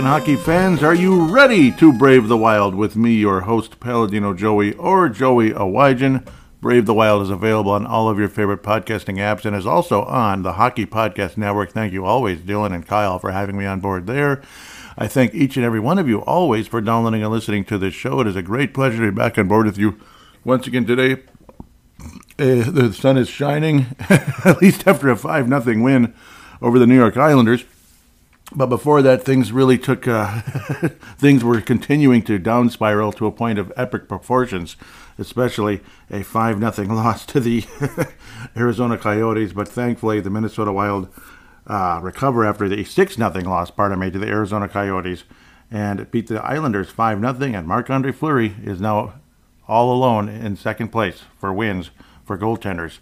Michigan hockey fans, are you ready to brave the wild with me, your host, Paladino Joey, or Joey Awijan? Brave the Wild is available on all of your favorite podcasting apps and is also on the Hockey Podcast Network. Thank you always, Dylan and Kyle, for having me on board there. I thank each and every one of you always for downloading and listening to this show. It is a great pleasure to be back on board with you once again today. The sun is shining, at least after a 5-0 win over the New York Islanders. But before that, things really took, things were continuing to down spiral to a point of epic proportions, especially a 5-0 loss to the Arizona Coyotes. But thankfully, the Minnesota Wild recover after the 6-0 loss, to the Arizona Coyotes and beat the Islanders 5-0. And Marc Andre Fleury is now all alone in second place for wins for goaltenders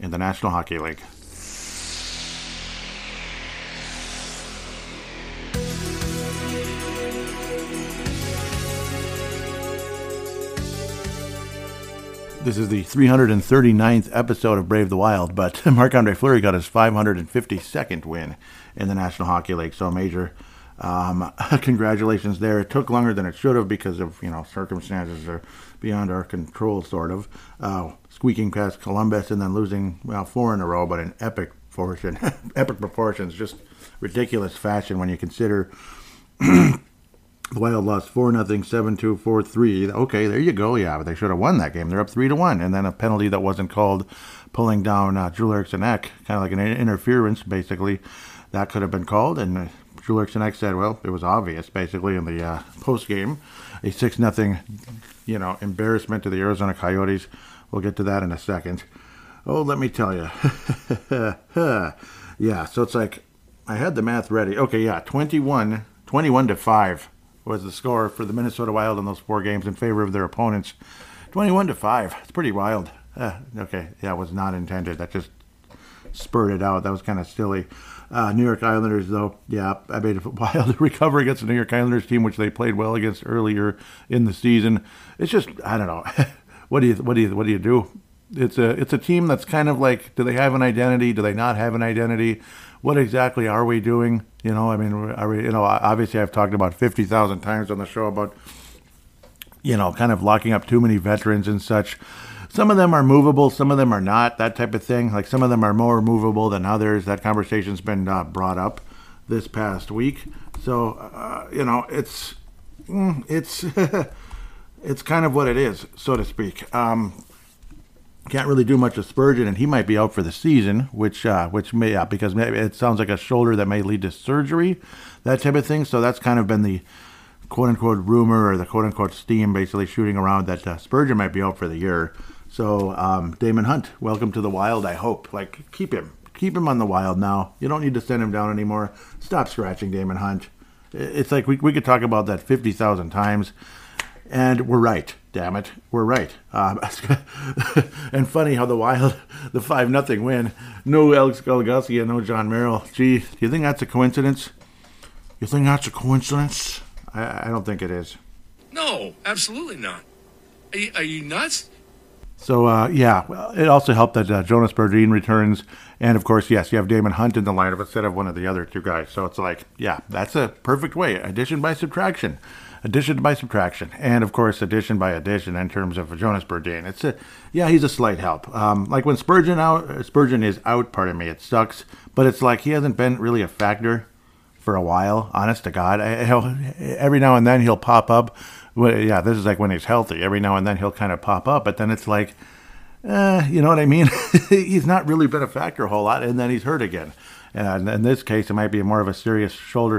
in the National Hockey League. This is the 339th episode of Brave the Wild, but Marc Andre Fleury got his 552nd win in the National Hockey League, so major congratulations there. It took longer than it should have because of, you know, circumstances are beyond our control, sort of. Squeaking past Columbus and then losing, well, four in a row, but in epic proportion, epic proportions, just ridiculous fashion when you consider the Wild lost 4-0, 7-2, 4-3. Okay, there you go. Yeah, but they should have won that game. They're up 3-1. And then a penalty that wasn't called, pulling down Joel Eriksson Ek, kind of like an interference, basically. That could have been called. And Joel Eriksson Ek said, well, it was obvious, basically, in the post-game. A 6-0, you know, embarrassment to the Arizona Coyotes. We'll get to that in a second. Oh, let me tell you. Yeah, so it's like, I had the math ready. Okay, yeah, 21-5. Was the score for the Minnesota Wild in those four games in favor of their opponents. 21-5. It's pretty wild. Okay, that was not intended. That just spurted out. That was kind of silly. New York Islanders, though, yeah, I made a wild recover against the New York Islanders team, which they played well against earlier in the season. It's just, I don't know. What do you do? It's a team that's kind of like, do they have an identity? Do they not have an identity? What exactly are we doing? You know, I mean, are we, you know, obviously I've talked about 50,000 times on the show about, you know, kind of locking up too many veterans and such. Some of them are movable, some of them are not, that type of thing. Like some of them are more movable than others. That conversation's been brought up this past week. So, you know, it's it's kind of what it is, so to speak. Can't really do much with Spurgeon, and he might be out for the season, which may because maybe it sounds like a shoulder that may lead to surgery, that type of thing. So that's kind of been the quote unquote rumor or the quote unquote steam basically shooting around that Spurgeon might be out for the year. So Damon Hunt, welcome to the Wild. I hope keep him on the Wild now. You don't need to send him down anymore. Stop scratching Damon Hunt. It's like we could talk about that 50,000 times, and we're right. Damn it, we're right. And funny how the Wild, the 5-0 win, no Alex Goligoski and no John Merrill. Gee, do you think that's a coincidence? I don't think it is. No, absolutely not. Are you nuts? So, yeah, well, it also helped that Jonas Brodin returns. And, of course, yes, you have Damon Hunt in the lineup instead of one of the other two guys. So it's like, yeah, that's a perfect way. Addition by subtraction. Addition by subtraction, and of course addition by addition in terms of Jonas Brodin. It's a, yeah, he's a slight help. Like when Spurgeon is out. It sucks, but it's like he hasn't been really a factor for a while. Honest to God, every now and then he'll pop up. Well, yeah, this is like when he's healthy. Every now and then he'll kind of pop up, but then it's like, you know what I mean? He's not really been a factor a whole lot, and then he's hurt again. And in this case, it might be more of a serious shoulder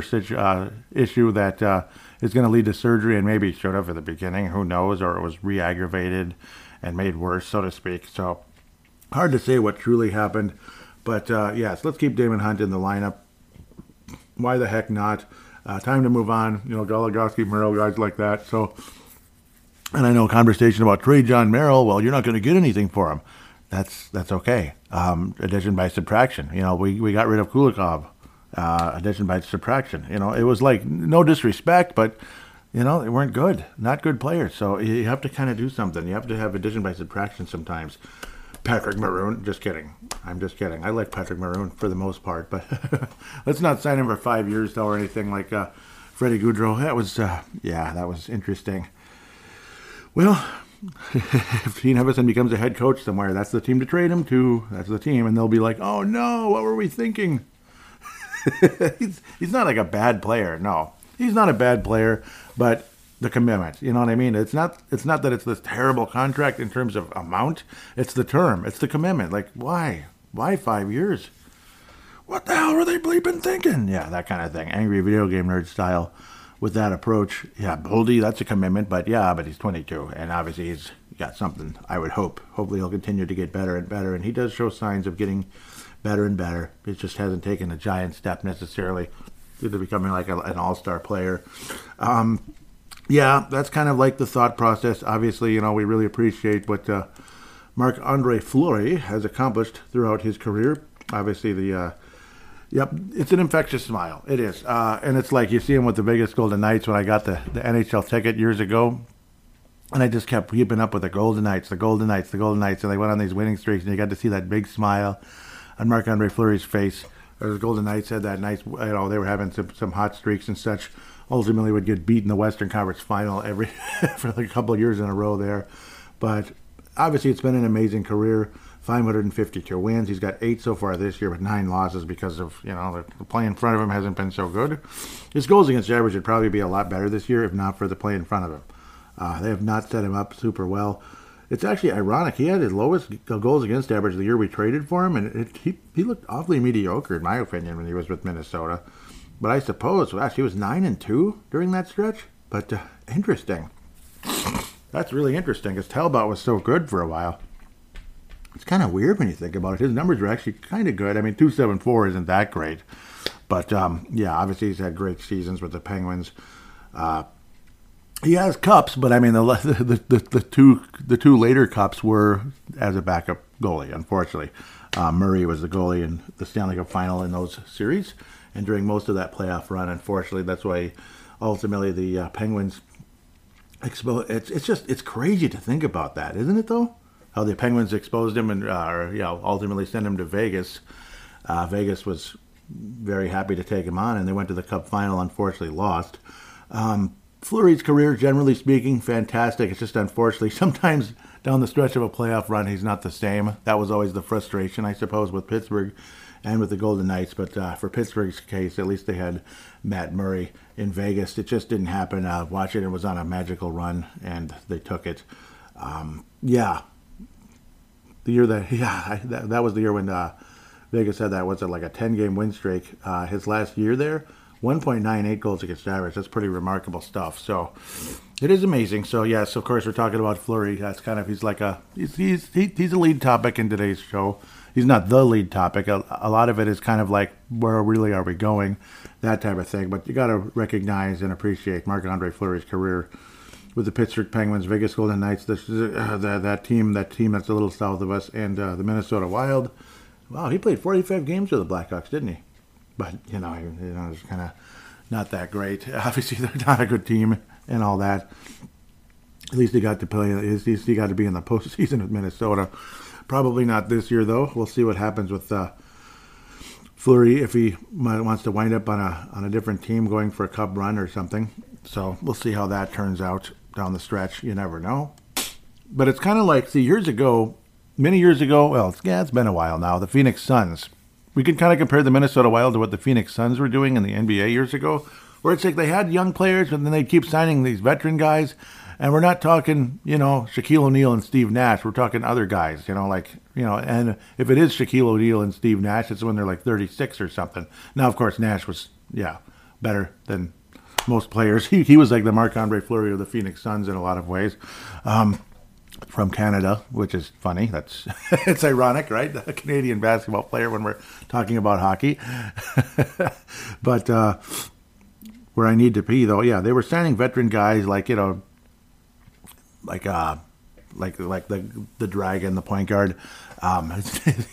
issue that. It's going to lead to surgery, and maybe showed up at the beginning, who knows, or it was re-aggravated and made worse, so to speak. So, hard to say what truly happened, but yes, let's keep Damon Hunt in the lineup. Why the heck not? Time to move on, you know, Goligoski, Merrill, guys like that. So, and I know conversation about trade John Merrill, well, you're not going to get anything for him. That's okay. Addition by subtraction. You know, we got rid of Kulikov. Addition by subtraction. You know, it was like, no disrespect, but, you know, they weren't good. Not good players. So you have to kind of do something. You have to have addition by subtraction sometimes. Patrick Maroon. Just kidding. I'm just kidding. I like Patrick Maroon for the most part, but let's not sign him for 5 years, though, or anything like Freddie Gaudreau. That was, that was interesting. Well, if Gene Hevison becomes a head coach somewhere, that's the team to trade him to. That's the team. And they'll be like, oh, no, what were we thinking? He's not like a bad player. No, he's not a bad player, but the commitment, you know what I mean? It's not that it's this terrible contract in terms of amount. It's the term. It's the commitment. Like, why? Why 5 years? What the hell were they bleeping thinking? Yeah, that kind of thing. Angry video game nerd style with that approach. Yeah, Boldy, that's a commitment, but he's 22, and obviously he's got something, I would hope. Hopefully he'll continue to get better and better, and he does show signs of getting better and better. It just hasn't taken a giant step necessarily to becoming like an all-star player. That's kind of like the thought process. Obviously, you know, we really appreciate what Marc Andre Fleury has accomplished throughout his career. Obviously, it's an infectious smile. It is. And it's like you see him with the Vegas Golden Knights when I got the NHL ticket years ago. And I just kept keeping up with the Golden Knights. And they went on these winning streaks, and you got to see that big smile on Marc-Andre Fleury's face. The Golden Knights had that nice, you know, they were having some hot streaks and such. Ultimately would get beat in the Western Conference Final every for like a couple of years in a row there. But obviously it's been an amazing career. 552 wins. He's got 8 so far this year with 9 losses because of, you know, the play in front of him hasn't been so good. His goals against average would probably be a lot better this year if not for the play in front of him. They have not set him up super well. It's actually ironic. He had his lowest goals against average the year we traded for him, and he looked awfully mediocre, in my opinion, when he was with Minnesota. But I suppose, gosh, he was 9-2 during that stretch. But interesting. That's really interesting, because Talbot was so good for a while. It's kind of weird when you think about it. His numbers were actually kind of good. I mean, 274 isn't that great. But, obviously he's had great seasons with the Penguins. He has cups, but I mean the two later cups were as a backup goalie. Unfortunately, Murray was the goalie in the Stanley Cup final in those series, and during most of that playoff run, unfortunately, that's why ultimately the Penguins exposed. It's crazy to think about that, isn't it? Though how the Penguins exposed him and ultimately sent him to Vegas. Vegas was very happy to take him on, and they went to the Cup final. Unfortunately, lost. Fleury's career, generally speaking, fantastic. It's just unfortunately sometimes down the stretch of a playoff run, he's not the same. That was always the frustration, I suppose, with Pittsburgh and with the Golden Knights. But for Pittsburgh's case, at least they had Matt Murray in Vegas. It just didn't happen. Washington was on a magical run, and they took it. That was the year when Vegas had that, was it like a 10-game win streak? His last year there. 1.98 goals against average. That's pretty remarkable stuff. So it is amazing. So yes, of course we're talking about Fleury. That's kind of he's a lead topic in today's show. He's not the lead topic. A lot of it is kind of like where really are we going, that type of thing. But you got to recognize and appreciate Marc-Andre Fleury's career with the Pittsburgh Penguins, Vegas Golden Knights, that team that's a little south of us, and the Minnesota Wild. Wow, he played 45 games with the Blackhawks, didn't he? But, you know, it's kind of not that great. Obviously, they're not a good team and all that. At least he got to play. At least he got to be in the postseason with Minnesota. Probably not this year, though. We'll see what happens with Fleury if he wants to wind up on a different team going for a cup run or something. So we'll see how that turns out down the stretch. You never know. But it's kind of like, see, many years ago, well, it's been a while now, the Phoenix Suns. We can kind of compare the Minnesota Wild to what the Phoenix Suns were doing in the NBA years ago, where it's like they had young players, and then they keep signing these veteran guys. And we're not talking, you know, Shaquille O'Neal and Steve Nash. We're talking other guys, you know, like, you know, and if it is Shaquille O'Neal and Steve Nash, it's when they're like 36 or something. Now, of course, Nash was, better than most players. He was like the Marc-Andre Fleury of the Phoenix Suns in a lot of ways. From Canada, which is funny. That's it's ironic, right? A Canadian basketball player when we're talking about hockey. But where I need to be, though, yeah, they were signing veteran guys like the Dragon, the point guard.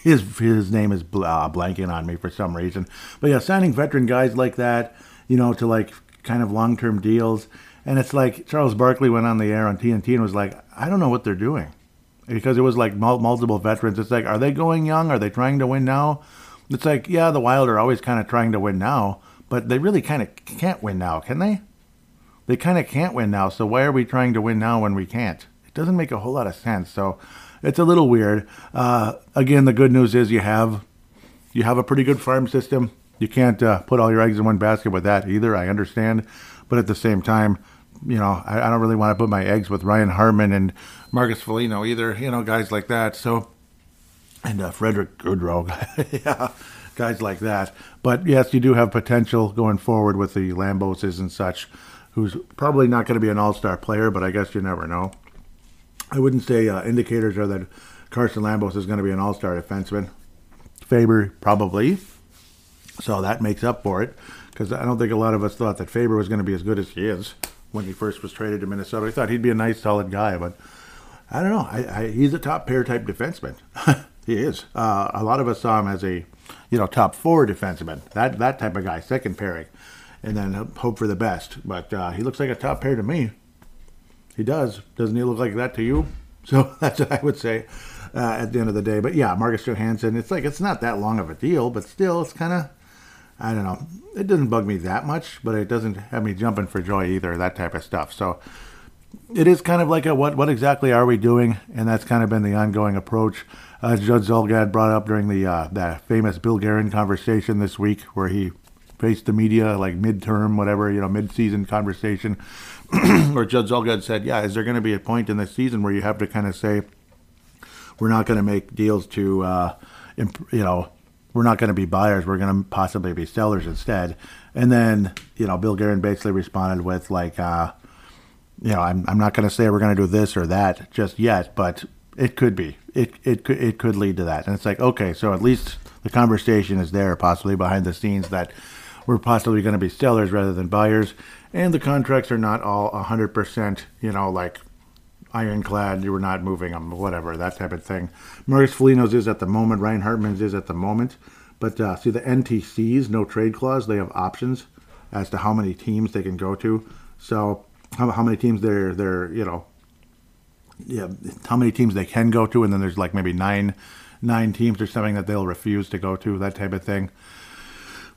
His name is blanking on me for some reason. But yeah, signing veteran guys like that, you know, to like kind of long-term deals. And it's like Charles Barkley went on the air on TNT and was like, I don't know what they're doing. Because it was like multiple veterans. It's like, are they going young? Are they trying to win now? It's like, yeah, the Wild are always kind of trying to win now. But they really kind of can't win now, can they? They kind of can't win now, so why are we trying to win now when we can't? It doesn't make a whole lot of sense, so it's a little weird. Again, the good news is you have a pretty good farm system. You can't put all your eggs in one basket with that either, I understand. But at the same time, you know, I don't really want to put my eggs with Ryan Hartman and Marcus Foligno either, you know, guys like that. So, and Frederick Gaudreau, yeah, guys like that. But yes, you do have potential going forward with the Lamboses and such, who's probably not going to be an all-star player, but I guess you never know. I wouldn't say indicators are that Carson Lambos is going to be an all-star defenseman. Faber, probably. So that makes up for it, because I don't think a lot of us thought that Faber was going to be as good as he is when he first was traded to Minnesota. We thought he'd be a nice, solid guy, but I don't know. He's a top-pair type defenseman. He is. A lot of us saw him as a, you know, top-four defenseman, that type of guy, second pairing, and then hope for the best. But he looks like a top-pair to me. He does. Doesn't he look like that to you? So that's what I would say at the end of the day. But yeah, Marcus Johansson, it's not that long of a deal, but still, it's kind of, I don't know. It doesn't bug me that much, but it doesn't have me jumping for joy either, that type of stuff. So it is kind of like a what exactly are we doing? And that's kind of been the ongoing approach. Judge Zolgad brought up during that famous Bill Guerin conversation this week where he faced the media like midterm, whatever, you know, mid-season conversation where Judge Zolgad said, yeah, is there going to be a point in the season where you have to kind of say, we're not going to make deals to, you know, we're not going to be buyers. We're going to possibly be sellers instead. And then, you know, Bill Guerin basically responded with like, you know, I'm not going to say we're going to do this or that just yet, but it could be. It could lead to that. And it's like, okay, so at least the conversation is there, possibly behind the scenes, that we're possibly going to be sellers rather than buyers. And the contracts are not all 100%, you know, like ironclad, you were not moving them, whatever, that type of thing. Marcus Foligno's is at the moment. Ryan Hartman's is at the moment. But see, the NTCs, no trade clause, they have options as to how many teams they can go to. So how many teams they're you know, yeah, how many teams they can go to, and then there's like maybe nine teams or something that they'll refuse to go to, that type of thing.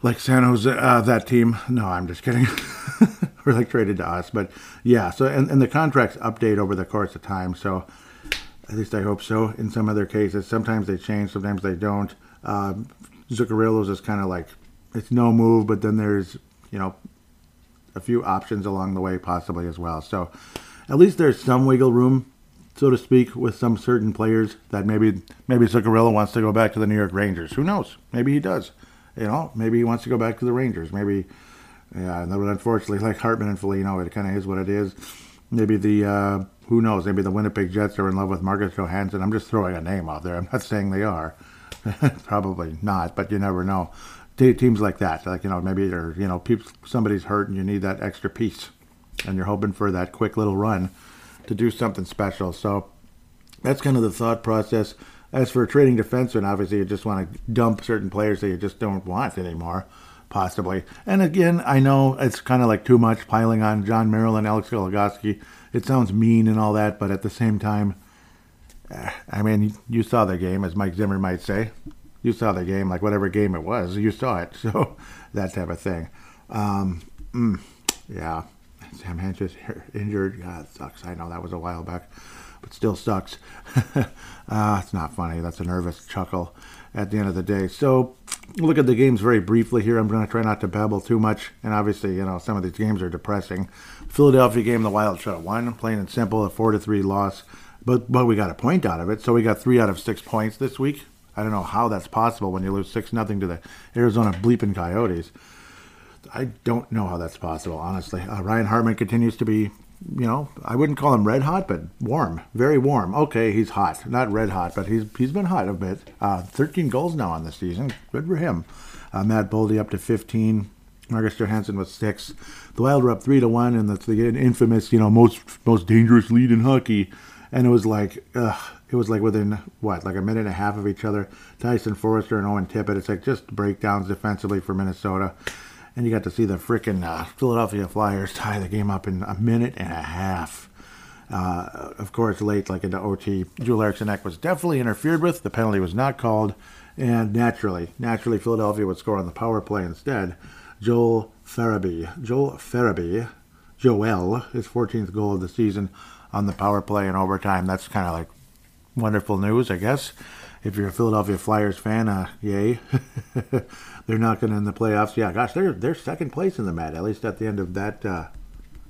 Like San Jose, that team. No, I'm just kidding. Or like traded to us. But yeah, so and the contracts update over the course of time. So at least I hope so. In some other cases, sometimes they change, sometimes they don't. Zuccarello's is kind of like, it's no move, but then there's, you know, a few options along the way possibly as well. So at least there's some wiggle room, so to speak, with some certain players that maybe Zuccarello wants to go back to the New York Rangers. Who knows? Maybe he does. You know, maybe he wants to go back to the Rangers. Maybe, yeah, that would, unfortunately, like Hartman and Foligno, it kind of is what it is. Maybe the, who knows, maybe the Winnipeg Jets are in love with Marcus Johansson. I'm just throwing a name out there. I'm not saying they are. Probably not, but you never know. Teams like that, like, you know, maybe, or, you know, somebody's hurt and you need that extra piece. And you're hoping for that quick little run to do something special. So that's kind of the thought process. As for trading defensemen, obviously you just want to dump certain players that you just don't want anymore, possibly. And again, I know it's kind of like too much piling on John Merrill and Alex Goligoski. It sounds mean and all that, but at the same time, I mean, you saw the game, as Mike Zimmer might say. You saw the game, like whatever game it was, you saw it. So that type of thing. Yeah, Sam Hentges injured. God, it sucks. I know that was a while back, but still sucks. It's not funny. That's a nervous chuckle at the end of the day. So look at the games very briefly here. I'm going to try not to babble too much. And obviously, you know, some of these games are depressing. Philadelphia game, the Wild shot one, plain and simple, a 4-3 loss. But we got a point out of it. So we got 3 out of 6 points this week. I don't know how that's possible when you lose 6-0 to the Arizona bleeping Coyotes. I don't know how that's possible, honestly. Ryan Hartman continues to be, you know, I wouldn't call him red hot, but warm, very warm. Okay, he's hot, not red hot, but he's been hot a bit. 13 goals now on the season. Good for him. Matt Boldy up to 15. Marcus Johansson with 6. The Wild were up 3-1, and that's the infamous, you know, most dangerous lead in hockey. And it was like, within, like a minute and a half of each other. Tyson Forrester and Owen Tippett. It's like just breakdowns defensively for Minnesota. And you got to see the frickin' Philadelphia Flyers tie the game up in a minute and a half. Of course, late, like into OT, Joel Eriksson Ek was definitely interfered with. The penalty was not called. And naturally, Philadelphia would score on the power play instead. Joel Farabee. Joel, his 14th goal of the season on the power play in overtime. That's kind of like wonderful news, I guess. If you're a Philadelphia Flyers fan, yay. They're not going to in the playoffs. Yeah, gosh, they're second place in the Met, at least at the end of that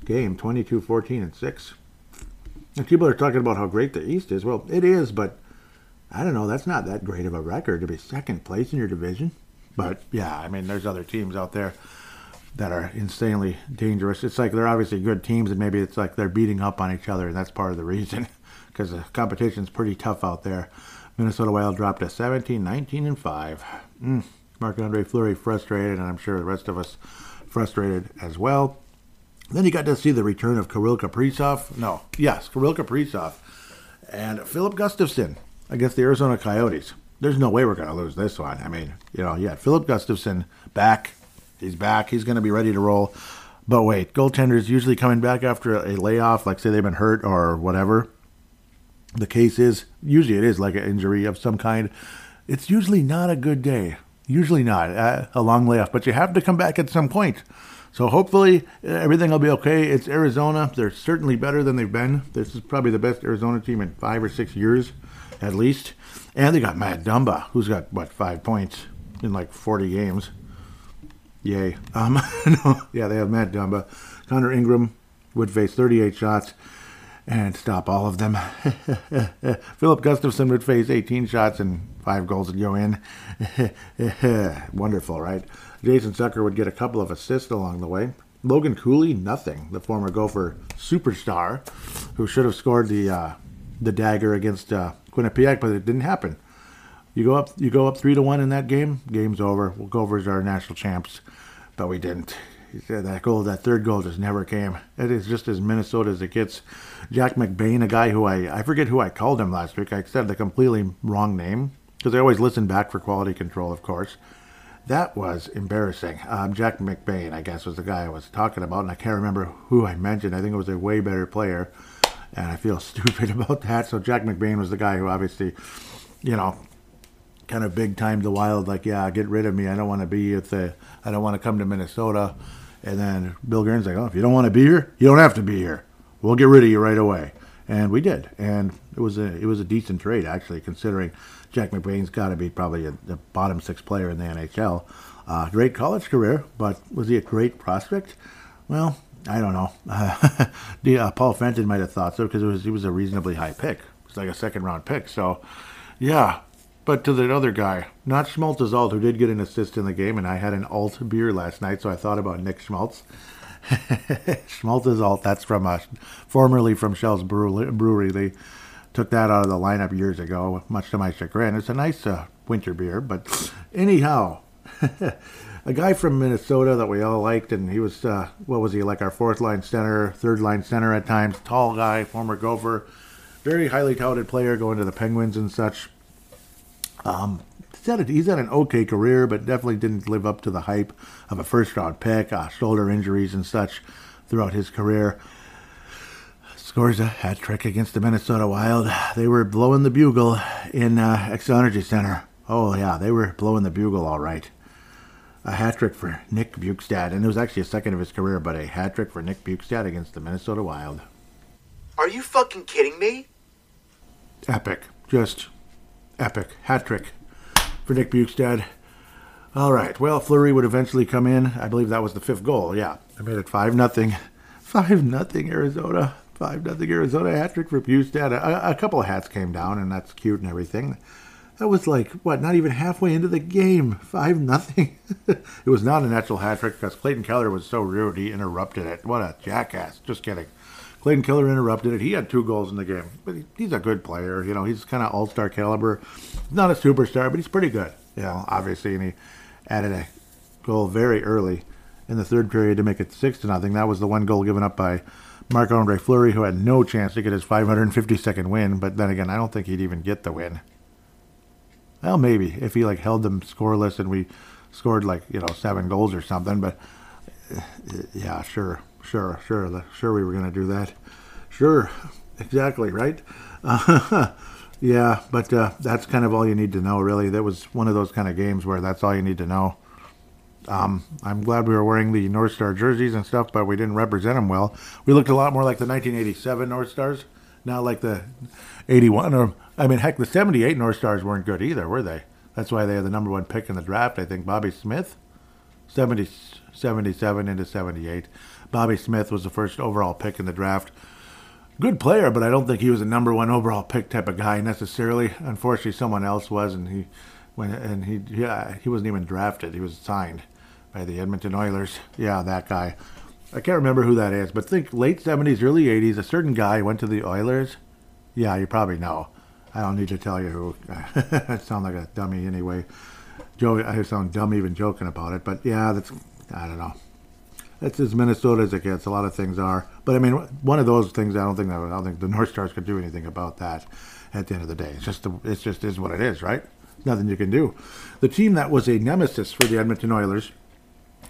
game, 22-14-6. And people are talking about how great the East is. Well, it is, but I don't know. That's not that great of a record to be second place in your division. But, yeah, I mean, there's other teams out there that are insanely dangerous. It's like they're obviously good teams, and maybe it's like they're beating up on each other, and that's part of the reason, because the competition's pretty tough out there. Minnesota Wild dropped to 17-19-5. Marc Andre Fleury frustrated, and I'm sure the rest of us frustrated as well. Then you got to see the return of Kirill Kaprizov and Philip Gustavsson against the Arizona Coyotes. There's no way we're going to lose this one. I mean, you know, yeah, Philip Gustavsson back. He's back. He's going to be ready to roll. But wait, goaltenders usually coming back after a layoff, like say they've been hurt or whatever the case is. Usually it is like an injury of some kind. It's usually not a good day. Usually not a long layoff, but you have to come back at some point. So hopefully everything will be okay. It's Arizona. They're certainly better than they've been. This is probably the best Arizona team in 5 or 6 years at least. And they got Matt Dumba, who's got, 5 points in like 40 games. Yay. No, yeah, they have Matt Dumba. Connor Ingram would face 38 shots and stop all of them. Philip Gustavsson would face 18 shots and 5 goals would go in. Wonderful, right? Jason Zucker would get a couple of assists along the way. Logan Cooley, nothing. The former Gopher superstar who should have scored the dagger against Quinnipiac, but it didn't happen. You go up 3-1 in that game. Game's over. We'll go over as our national champs, but we didn't. He said that third goal just never came. It is just as Minnesota as it gets. Jack McBain, a guy who I forget who I called him last week. I said the completely wrong name because I always listen back for quality control, of course. That was embarrassing. Jack McBain, I guess, was the guy I was talking about, and I can't remember who I mentioned. I think it was a way better player, and I feel stupid about that. So Jack McBain was the guy who obviously, you know, kind of big time the Wild, like, yeah, get rid of me. I don't want to be at the, I don't want to come to Minnesota. And then Bill Guerin's like, oh, if you don't want to be here, you don't have to be here. We'll get rid of you right away. And we did. And it was a decent trade, actually, considering Jack McBain's got to be probably the bottom six player in the NHL. Great college career, but was he a great prospect? Well, I don't know. Paul Fenton might have thought so because he was a reasonably high pick. It's like a second-round pick. So, yeah. But to the other guy, not Schmaltz's alt, who did get an assist in the game, and I had an alt beer last night, so I thought about Nick Schmaltz. Schmaltz's alt, that's from formerly from Shell's Brewery. They took that out of the lineup years ago, much to my chagrin. It's a nice winter beer, but anyhow, a guy from Minnesota that we all liked, and he was, our fourth-line center, third-line center at times, tall guy, former Gopher, very highly touted player going to the Penguins and such. He's had an okay career, but definitely didn't live up to the hype of a first-round pick, shoulder injuries and such throughout his career. Scores a hat trick against the Minnesota Wild. They were blowing the bugle in Exonergy Center. Oh, yeah, they were blowing the bugle all right. A hat trick for Nick Bjugstad, and it was actually a second of his career, but a hat trick for Nick Bjugstad against the Minnesota Wild. Are you fucking kidding me? Epic. Just epic hat trick for Nick Bjugstad. All right. Well, Fleury would eventually come in. I believe that was the fifth goal. Yeah, I made it 5-0. 5-0 Arizona. 5-0 Arizona hat trick for Bjugstad. A couple of hats came down, and that's cute and everything. That was like what? Not even halfway into the game. 5-0. It was not a natural hat trick because Clayton Keller was so rude he interrupted it. What a jackass! Just kidding. Clayton Keller interrupted it. He had 2 goals in the game. But he's a good player. You know, he's kind of all-star caliber. He's not a superstar, but he's pretty good. You know, obviously, and he added a goal very early in the third period to make it 6-0. That was the one goal given up by Marc Andre Fleury, who had no chance to get his 552nd win. But then again, I don't think he'd even get the win. Well, maybe, if he, like, held them scoreless and we scored, like, you know, 7 goals or something. But, yeah, sure we were going to do that. Sure, exactly, right? Yeah, but that's kind of all you need to know, really. That was one of those kind of games where that's all you need to know. I'm glad we were wearing the North Star jerseys and stuff, but we didn't represent them well. We looked a lot more like the 1987 North Stars, not like the 81. Or I mean, heck, the 78 North Stars weren't good either, were they? That's why they had the number one pick in the draft, I think. Bobby Smith, 77 into 78. Bobby Smith was the first overall pick in the draft. Good player, but I don't think he was a number one overall pick type of guy necessarily. Unfortunately, someone else was, and he wasn't even drafted. He was signed by the Edmonton Oilers. Yeah, that guy. I can't remember who that is, but think late 70s, early 80s, a certain guy went to the Oilers. Yeah, you probably know. I don't need to tell you who. I sound like a dummy anyway. Joe, I sound dumb even joking about it, but yeah, that's, I don't know. That's as Minnesota as it gets. A lot of things are. But, I mean, one of those things, I don't think the North Stars could do anything about that at the end of the day. It just is what it is, right? Nothing you can do. The team that was a nemesis for the Edmonton Oilers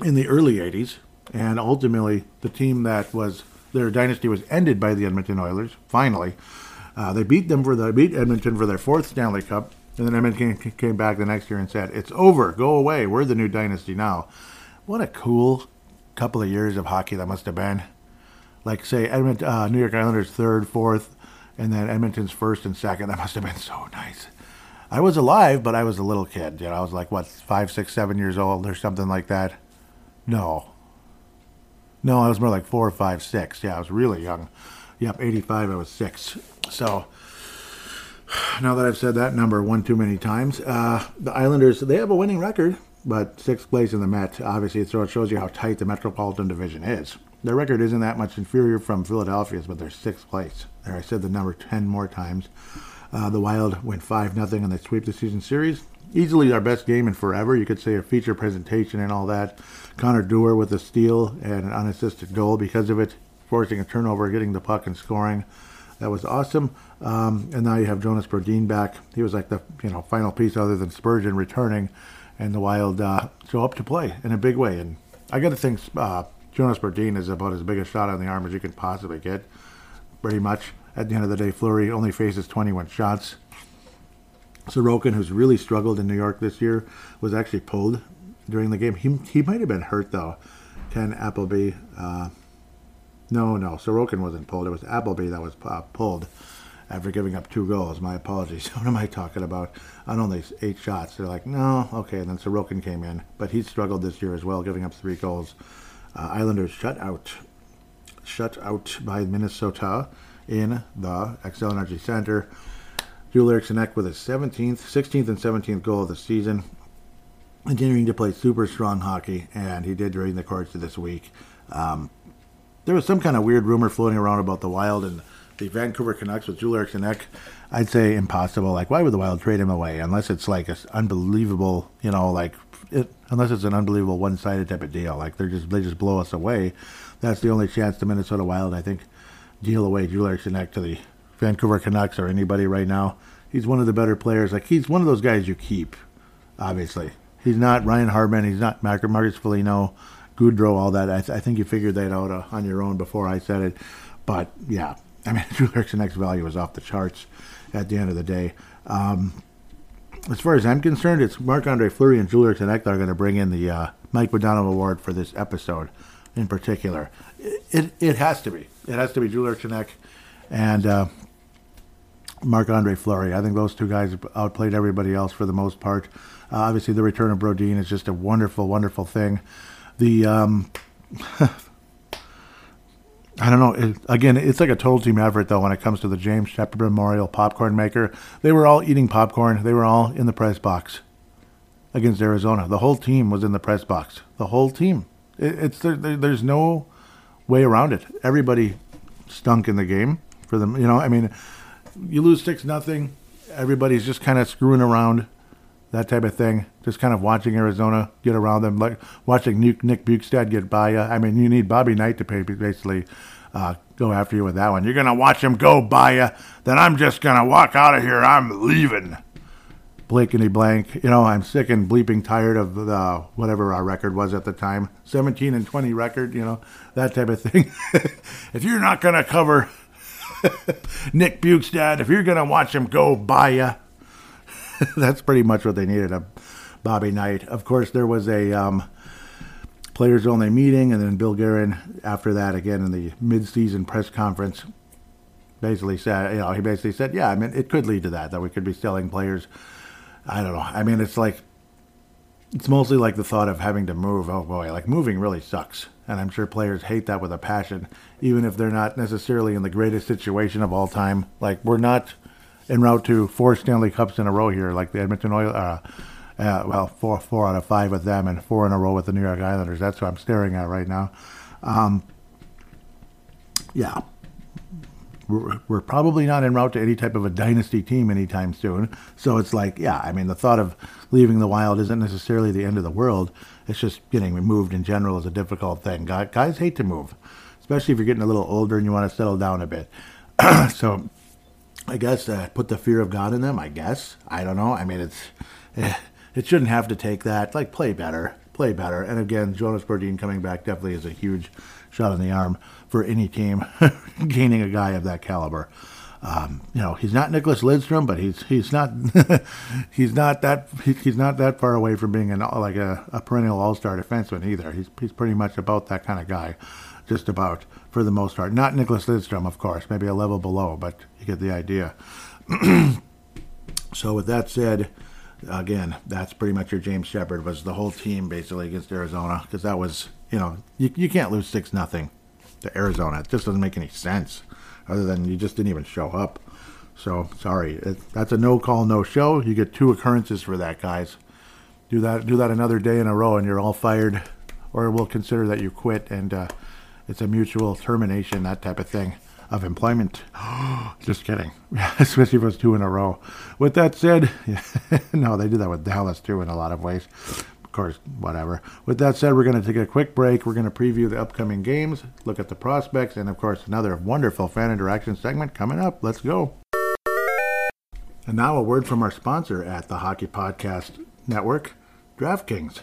in the early 80s, and ultimately the team that was, their dynasty was ended by the Edmonton Oilers, finally. They beat Edmonton for their fourth Stanley Cup, and then Edmonton came back the next year and said, it's over, go away, we're the new dynasty now. What a cool couple of years of hockey that must have been. Like, say, New York Islanders third, fourth, and then Edmonton's first and second. That must have been so nice. I was alive, but I was a little kid. You know, I was like, what, 5, 6, 7 years old or something like that? No, I was more like 4, 5, 6. Yeah, I was really young. Yep, 85, I was 6. So, now that I've said that number one too many times, the Islanders, they have a winning record. But 6th place in the Met, obviously, so it shows you how tight the Metropolitan Division is. Their record isn't that much inferior from Philadelphia's, but they're 6th place. There, I said the number 10 more times. The Wild went 5-0, and they sweep the season series. Easily our best game in forever. You could say a feature presentation and all that. Connor Dewar with a steal and an unassisted goal because of it, forcing a turnover, getting the puck, and scoring. That was awesome. And now you have Jonas Brodin back. He was like the final piece other than Spurgeon returning. And the Wild show up to play in a big way. And I got to think Jonas Brodin is about as big a shot on the arm as you can possibly get, pretty much. At the end of the day, Fleury only faces 21 shots. Sorokin, who's really struggled in New York this year, was actually pulled during the game. He might have been hurt, though. Ken Appleby. No, Sorokin wasn't pulled. It was Appleby that was pulled after giving up 2 goals. My apologies. What am I talking about? On only 8 shots. They're like, no, okay. And then Sorokin came in. But he struggled this year as well, giving up 3 goals. Islanders shut out by Minnesota in the Xcel Energy Center. Joel Eriksson Ek with his 16th and 17th goal of the season. Continuing to play super strong hockey, and he did during the course of this week. There was some kind of weird rumor floating around about the Wild and the Vancouver Canucks with Joel Eriksson Ek. I'd say impossible. Like, why would the Wild trade him away? Unless it's like an unbelievable, unless it's an unbelievable one-sided type of deal. Like, they just blow us away. That's the only chance the Minnesota Wild, I think, deal away Joel Eriksson Ek to the Vancouver Canucks or anybody right now. He's one of the better players. Like, he's one of those guys you keep, obviously. He's not Ryan Hartman. He's not Marcus Foligno, Gaudreau, all that. I think you figured that out on your own before I said it. But, yeah. I mean, Joel Eriksson Ek's value was off the charts at the end of the day. As far as I'm concerned, it's Marc Andre Fleury and Joel Eriksson Ek that are going to bring in the Mike Modano Award for this episode in particular. It has to be. It has to be Joel Eriksson Ek and Marc Andre Fleury. I think those two guys outplayed everybody else for the most part. Obviously, the return of Brodin is just a wonderful, wonderful thing. I don't know. Again, it's like a total team effort, though, when it comes to the James Shepard Memorial Popcorn Maker. They were all eating popcorn. They were all in the press box against Arizona. The whole team was in the press box. The whole team. There's no way around it. Everybody stunk in the game for them. You lose 6-0. Everybody's just kind of screwing around, that type of thing. Just kind of watching Arizona get around them, like watching Nick Bjugstad get by you. I mean, you need Bobby Knight to basically go after you with that one. You're going to watch him go by you, then I'm just going to walk out of here. I'm leaving. Blankety blank. I'm sick and bleeping tired of whatever our record was at the time. 17-20 record, that type of thing. If you're not going to cover Nick Bjugstad, if you're going to watch him go by you, that's pretty much what they needed. Bobby Knight. Of course, there was a players' only meeting, and then Bill Guerin, after that, again, in the mid-season press conference, basically said, yeah, I mean, it could lead to that we could be selling players. I don't know. I mean, it's like, it's mostly like the thought of having to move. Oh boy, like moving really sucks. And I'm sure players hate that with a passion, even if they're not necessarily in the greatest situation of all time. Like, we're not en route to 4 Stanley Cups in a row here, like the Edmonton Oilers, well, four out of 5 with them and 4 in a row with the New York Islanders. That's what I'm staring at right now. Yeah. We're probably not en route to any type of a dynasty team anytime soon. So it's like, yeah, I mean, the thought of leaving the Wild isn't necessarily the end of the world. It's just getting moved in general is a difficult thing. Guys hate to move, especially if you're getting a little older and you want to settle down a bit. So I guess put the fear of God in them, I guess. I don't know. I mean, it shouldn't have to take that. Like, play better. And again, Jonas Brodin coming back definitely is a huge shot in the arm for any team gaining a guy of that caliber. You know, he's not Nicholas Lidstrom, but he's not that far away from being a perennial all-star defenseman either. He's pretty much about that kind of guy, just about, for the most part. Not Nicholas Lidstrom, of course, maybe a level below, but you get the idea. So with that said, again, that's pretty much your James Shepard, was the whole team basically against Arizona, because that was, you can't lose 6-0 to Arizona. It just doesn't make any sense, other than you just didn't even show up. So, sorry. That's a no-call, no-show. You get 2 occurrences for that, guys. Do that another day in a row, and you're all fired, or we'll consider that you quit, and it's a mutual termination, that type of thing, of employment. Just kidding. Especially if it was 2 in a row. With that said, no, they do that with Dallas, too, in a lot of ways. Of course, whatever. With that said, we're going to take a quick break. We're going to preview the upcoming games, look at the prospects, and of course, another wonderful fan interaction segment coming up. Let's go. And now a word from our sponsor at the Hockey Podcast Network, DraftKings.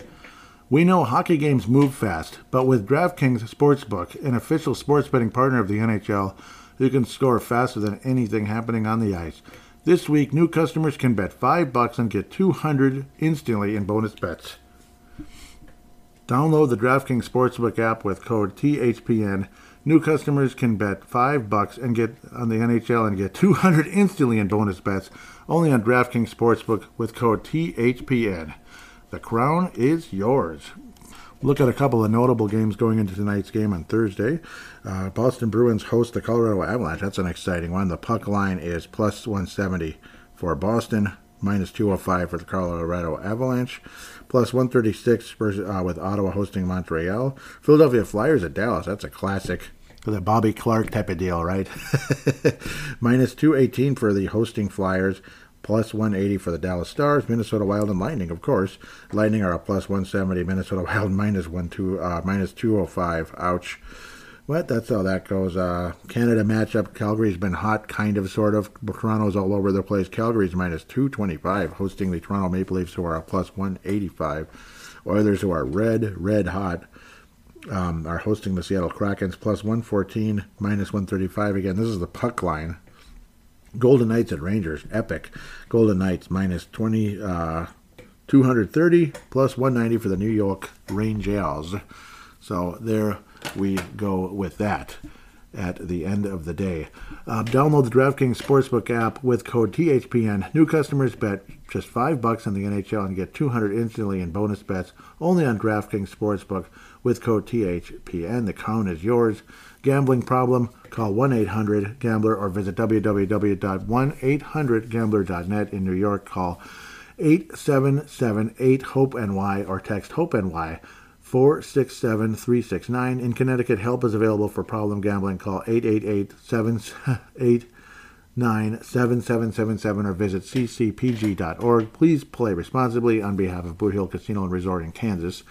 We know hockey games move fast, but with DraftKings Sportsbook, an official sports betting partner of the NHL, you can score faster than anything happening on the ice. This week, new customers can bet $5 and get $200 instantly in bonus bets. Download the DraftKings Sportsbook app with code THPN. New customers can bet $5 and get on the NHL and get $200 instantly in bonus bets, only on DraftKings Sportsbook with code THPN. The crown is yours. Look at a couple of notable games going into tonight's game on Thursday. Boston Bruins host the Colorado Avalanche. That's an exciting one. The puck line is plus 170 for Boston, minus 205 for the Colorado Avalanche. Plus 136 with Ottawa hosting Montreal. Philadelphia Flyers at Dallas. That's a classic. The Bobby Clark type of deal, right? Minus 218 for the hosting Flyers. Plus 180 for the Dallas Stars. Minnesota Wild and Lightning, of course. Lightning are a plus 170. Minnesota Wild minus 205. Ouch. What? That's how that goes. Canada matchup. Calgary's been hot, kind of, sort of. Toronto's all over the place. Calgary's minus 225, hosting the Toronto Maple Leafs, who are a plus 185. Oilers, who are red hot, are hosting the Seattle Kraken's, plus 114, minus 135. Again, this is the puck line. Golden Knights at Rangers. Epic. Golden Knights, minus 230, plus 190 for the New York Rangers. So there we go with that at the end of the day. Download the DraftKings Sportsbook app with code THPN. New customers bet just $5 on the NHL and get $200 instantly in bonus bets, only on DraftKings Sportsbook with code THPN. The crown is yours. Gambling problem? Call 1-800-GAMBLER or visit www.1800gambler.net. In New York, call 877-8-HOPE-NY or text HOPE-NY 467-369. In Connecticut, help is available for problem gambling. Call 888-789-7777 or visit ccpg.org. Please play responsibly on behalf of Boot Hill Casino and Resort in Kansas.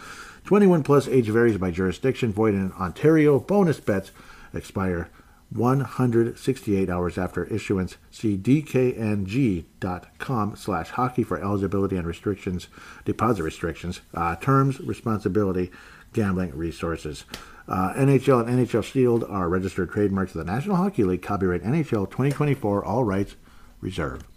21 plus, age varies by jurisdiction, void in Ontario. Bonus bets expire 168 hours after issuance. See dkng.com/hockey for eligibility and restrictions, deposit restrictions, terms, responsibility, gambling resources. NHL and NHL Shield are registered trademarks of the National Hockey League. Copyright NHL 2024. All rights reserved.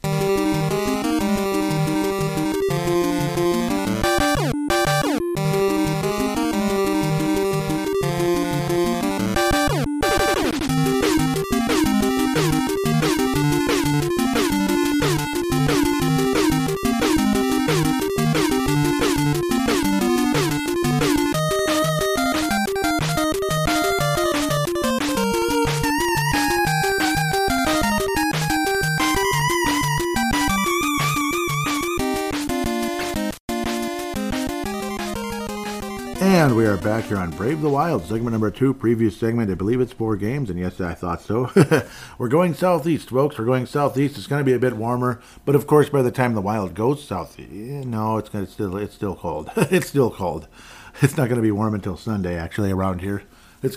are back here on Brave the Wild, segment number 2, preview segment. I believe it's 4 games, and yes, I thought so. We're going southeast, folks. We're going southeast. It's going to be a bit warmer, but of course, by the time the Wild goes southeast, no, it's still cold. It's still cold. It's not going to be warm until Sunday, actually, around here. It's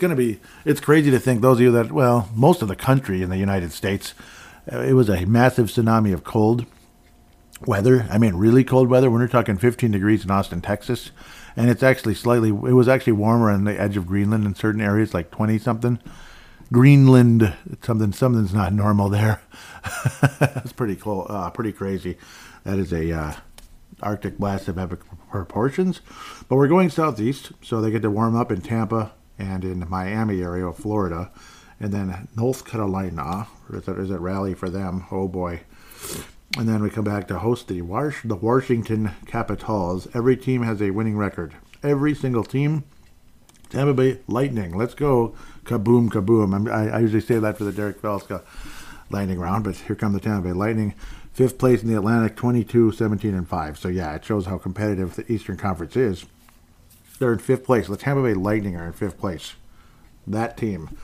crazy to think those of you that, well, most of the country in the United States, it was a massive tsunami of cold weather. I mean, really cold weather. When we're talking 15 degrees in Austin, Texas, and it was actually warmer on the edge of Greenland in certain areas, like 20-something. Greenland, something's not normal there. That's pretty cool, pretty crazy. That is a Arctic blast of epic proportions. But we're going southeast, so they get to warm up in Tampa and in Miami area of Florida, and then North Carolina. Is it rally for them? Oh boy. And then we come back to host the Washington Capitals. Every team has a winning record. Every single team. Tampa Bay Lightning. Let's go. Kaboom, kaboom. I usually say that for the Derek Felska Lightning round, but here come the Tampa Bay Lightning. 5th place in the Atlantic, 22-17-5. So, yeah, it shows how competitive the Eastern Conference is. They're in 5th place. The Tampa Bay Lightning are in 5th place. That team.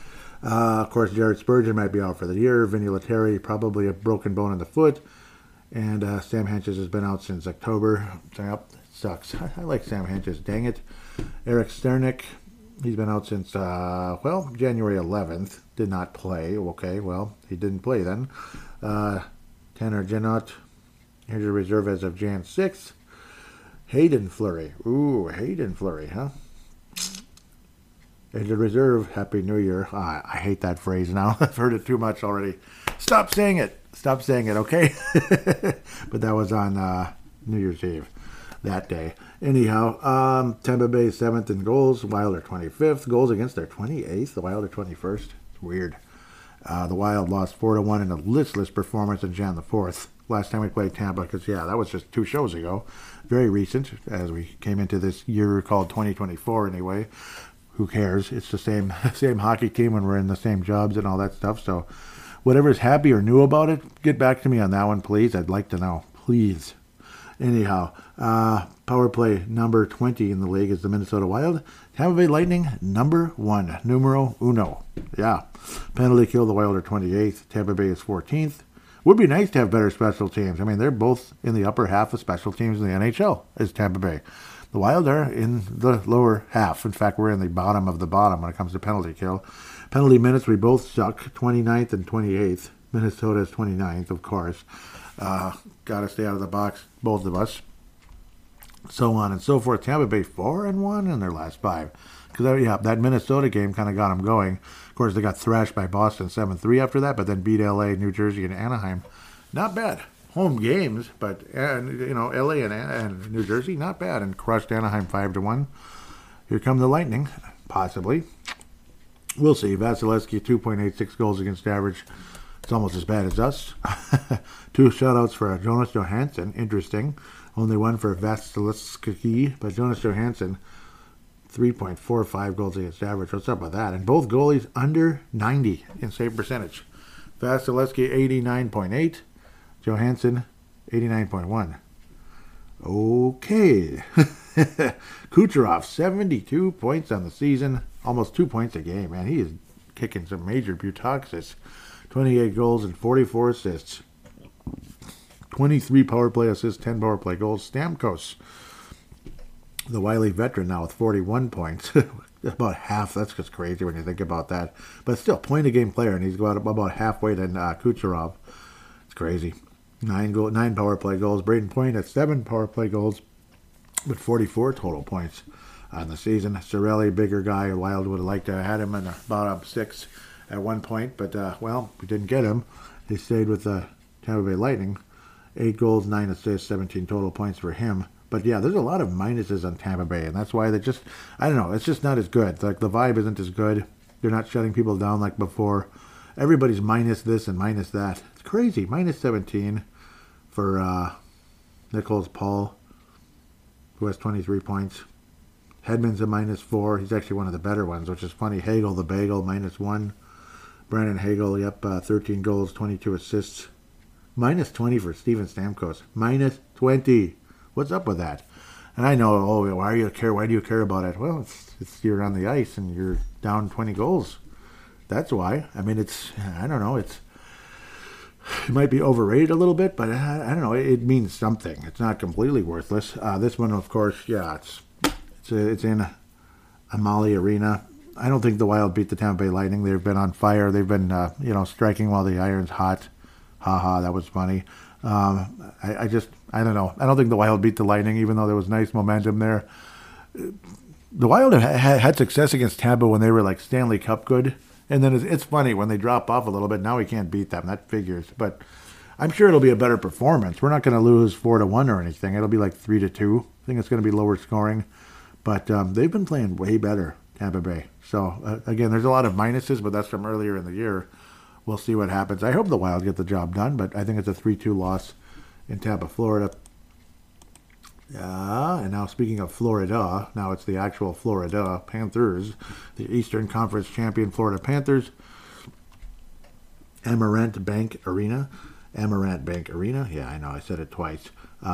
Of course, Jared Spurgeon might be out for the year. Vinny Lettieri, probably a broken bone in the foot. And Sam Hentges has been out since October. Yep, sucks. I like Sam Hentges, dang it. Eric Sternick, he's been out since, January 11th. Did not play. Okay, well, he didn't play then. Tanner Janot, here's your reserve as of Jan 6th. Hayden Fleury. Ooh, Hayden Fleury, huh? Here's your reserve. Happy New Year. I hate that phrase now. I've heard it too much already. Stop saying it. Stop saying it, okay? But that was on New Year's Eve that day. Anyhow, Tampa Bay 7th in goals. Wild are 25th. Goals against their 28th. The Wild are 21st. It's weird. The Wild lost 4-1 in a listless performance on Jan the 4th. Last time we played Tampa, because, yeah, that was just 2 shows ago. Very recent, as we came into this year called 2024 anyway. Who cares? It's the same hockey team when we're in the same jobs and all that stuff, so... Whatever's happy or new about it, get back to me on that one, please. I'd like to know. Please. Anyhow, power play number 20 in the league is the Minnesota Wild. Tampa Bay Lightning, number 1. Numero uno. Yeah. Penalty kill, the Wild are 28th. Tampa Bay is 14th. Would be nice to have better special teams. I mean, they're both in the upper half of special teams in the NHL, is Tampa Bay. The Wild are in the lower half. In fact, we're in the bottom of the bottom when it comes to penalty kill. Penalty minutes, we both suck, 29th and 28th. Minnesota is 29th, of course. Got to stay out of the box, both of us. So on and so forth. Tampa Bay 4-1 in their last 5. Because, yeah, that Minnesota game kind of got them going. Of course, they got thrashed by Boston 7-3 after that, but then beat L.A., New Jersey, and Anaheim. Not bad. Home games, but, L.A. and New Jersey, not bad. And crushed Anaheim 5-1. Here come the Lightning, possibly. We'll see. Vasilevsky, 2.86 goals against average. It's almost as bad as us. 2 shutouts for Jonas Johansson. Interesting. Only 1 for Vasilevsky. But Jonas Johansson, 3.45 goals against average. What's up with that? And both goalies under 90 in save percentage. Vasilevsky, 89.8. Johansson, 89.1. Okay. Kucherov, 72 points on the season. Almost 2 points a game, man. He is kicking some major buttocks. 28 goals and 44 assists. 23 power play assists, 10 power play goals. Stamkos, the wily veteran now with 41 points. About half. That's just crazy when you think about that. But still, point-a-game player, and he's got about halfway to Kucherov. It's crazy. 9 power play goals. Braden Point at 7 power play goals, but 44 total points on the season. Cirelli, bigger guy. Wild would have liked to have had him in the bottom 6 at one point, but, we didn't get him. He stayed with the Tampa Bay Lightning. 8 goals, 9 assists, 17 total points for him. But, yeah, there's a lot of minuses on Tampa Bay, and that's why they just, I don't know, it's just not as good. It's like, the vibe isn't as good. They're not shutting people down like before. Everybody's minus this and minus that. It's crazy. Minus 17 for Nichols Paul, who has 23 points. Hedman's a minus 4. He's actually one of the better ones, which is funny. Hagel, the bagel, minus 1. Brandon Hagel, 13 goals, 22 assists. Minus 20 for Steven Stamkos. Minus 20. What's up with that? And I know, oh, why do you care? Why do you care about it? Well, it's you're on the ice and you're down 20 goals. That's why. I mean, it's, I don't know, it might be overrated a little bit, but I don't know, it means something. It's not completely worthless. This one, of course, yeah, it's in Amalie Arena. I don't think the Wild beat the Tampa Bay Lightning. They've been on fire. They've been, striking while the iron's hot. Ha, that was funny. I don't know. I don't think the Wild beat the Lightning, even though there was nice momentum there. The Wild had success against Tampa when they were like Stanley Cup good. And then it's funny, when they drop off a little bit, now we can't beat them. That figures. But I'm sure it'll be a better performance. We're not going to lose 4-1 or anything. It'll be like 3-2. I think it's going to be lower scoring. But they've been playing way better, Tampa Bay. So, again, there's a lot of minuses, but that's from earlier in the year. We'll see what happens. I hope the Wild get the job done, but I think it's a 3-2 loss in Tampa, Florida. And now speaking of Florida, now it's the actual Florida Panthers, the Eastern Conference champion Florida Panthers, Amarant Bank Arena. Yeah, I know, I said it twice.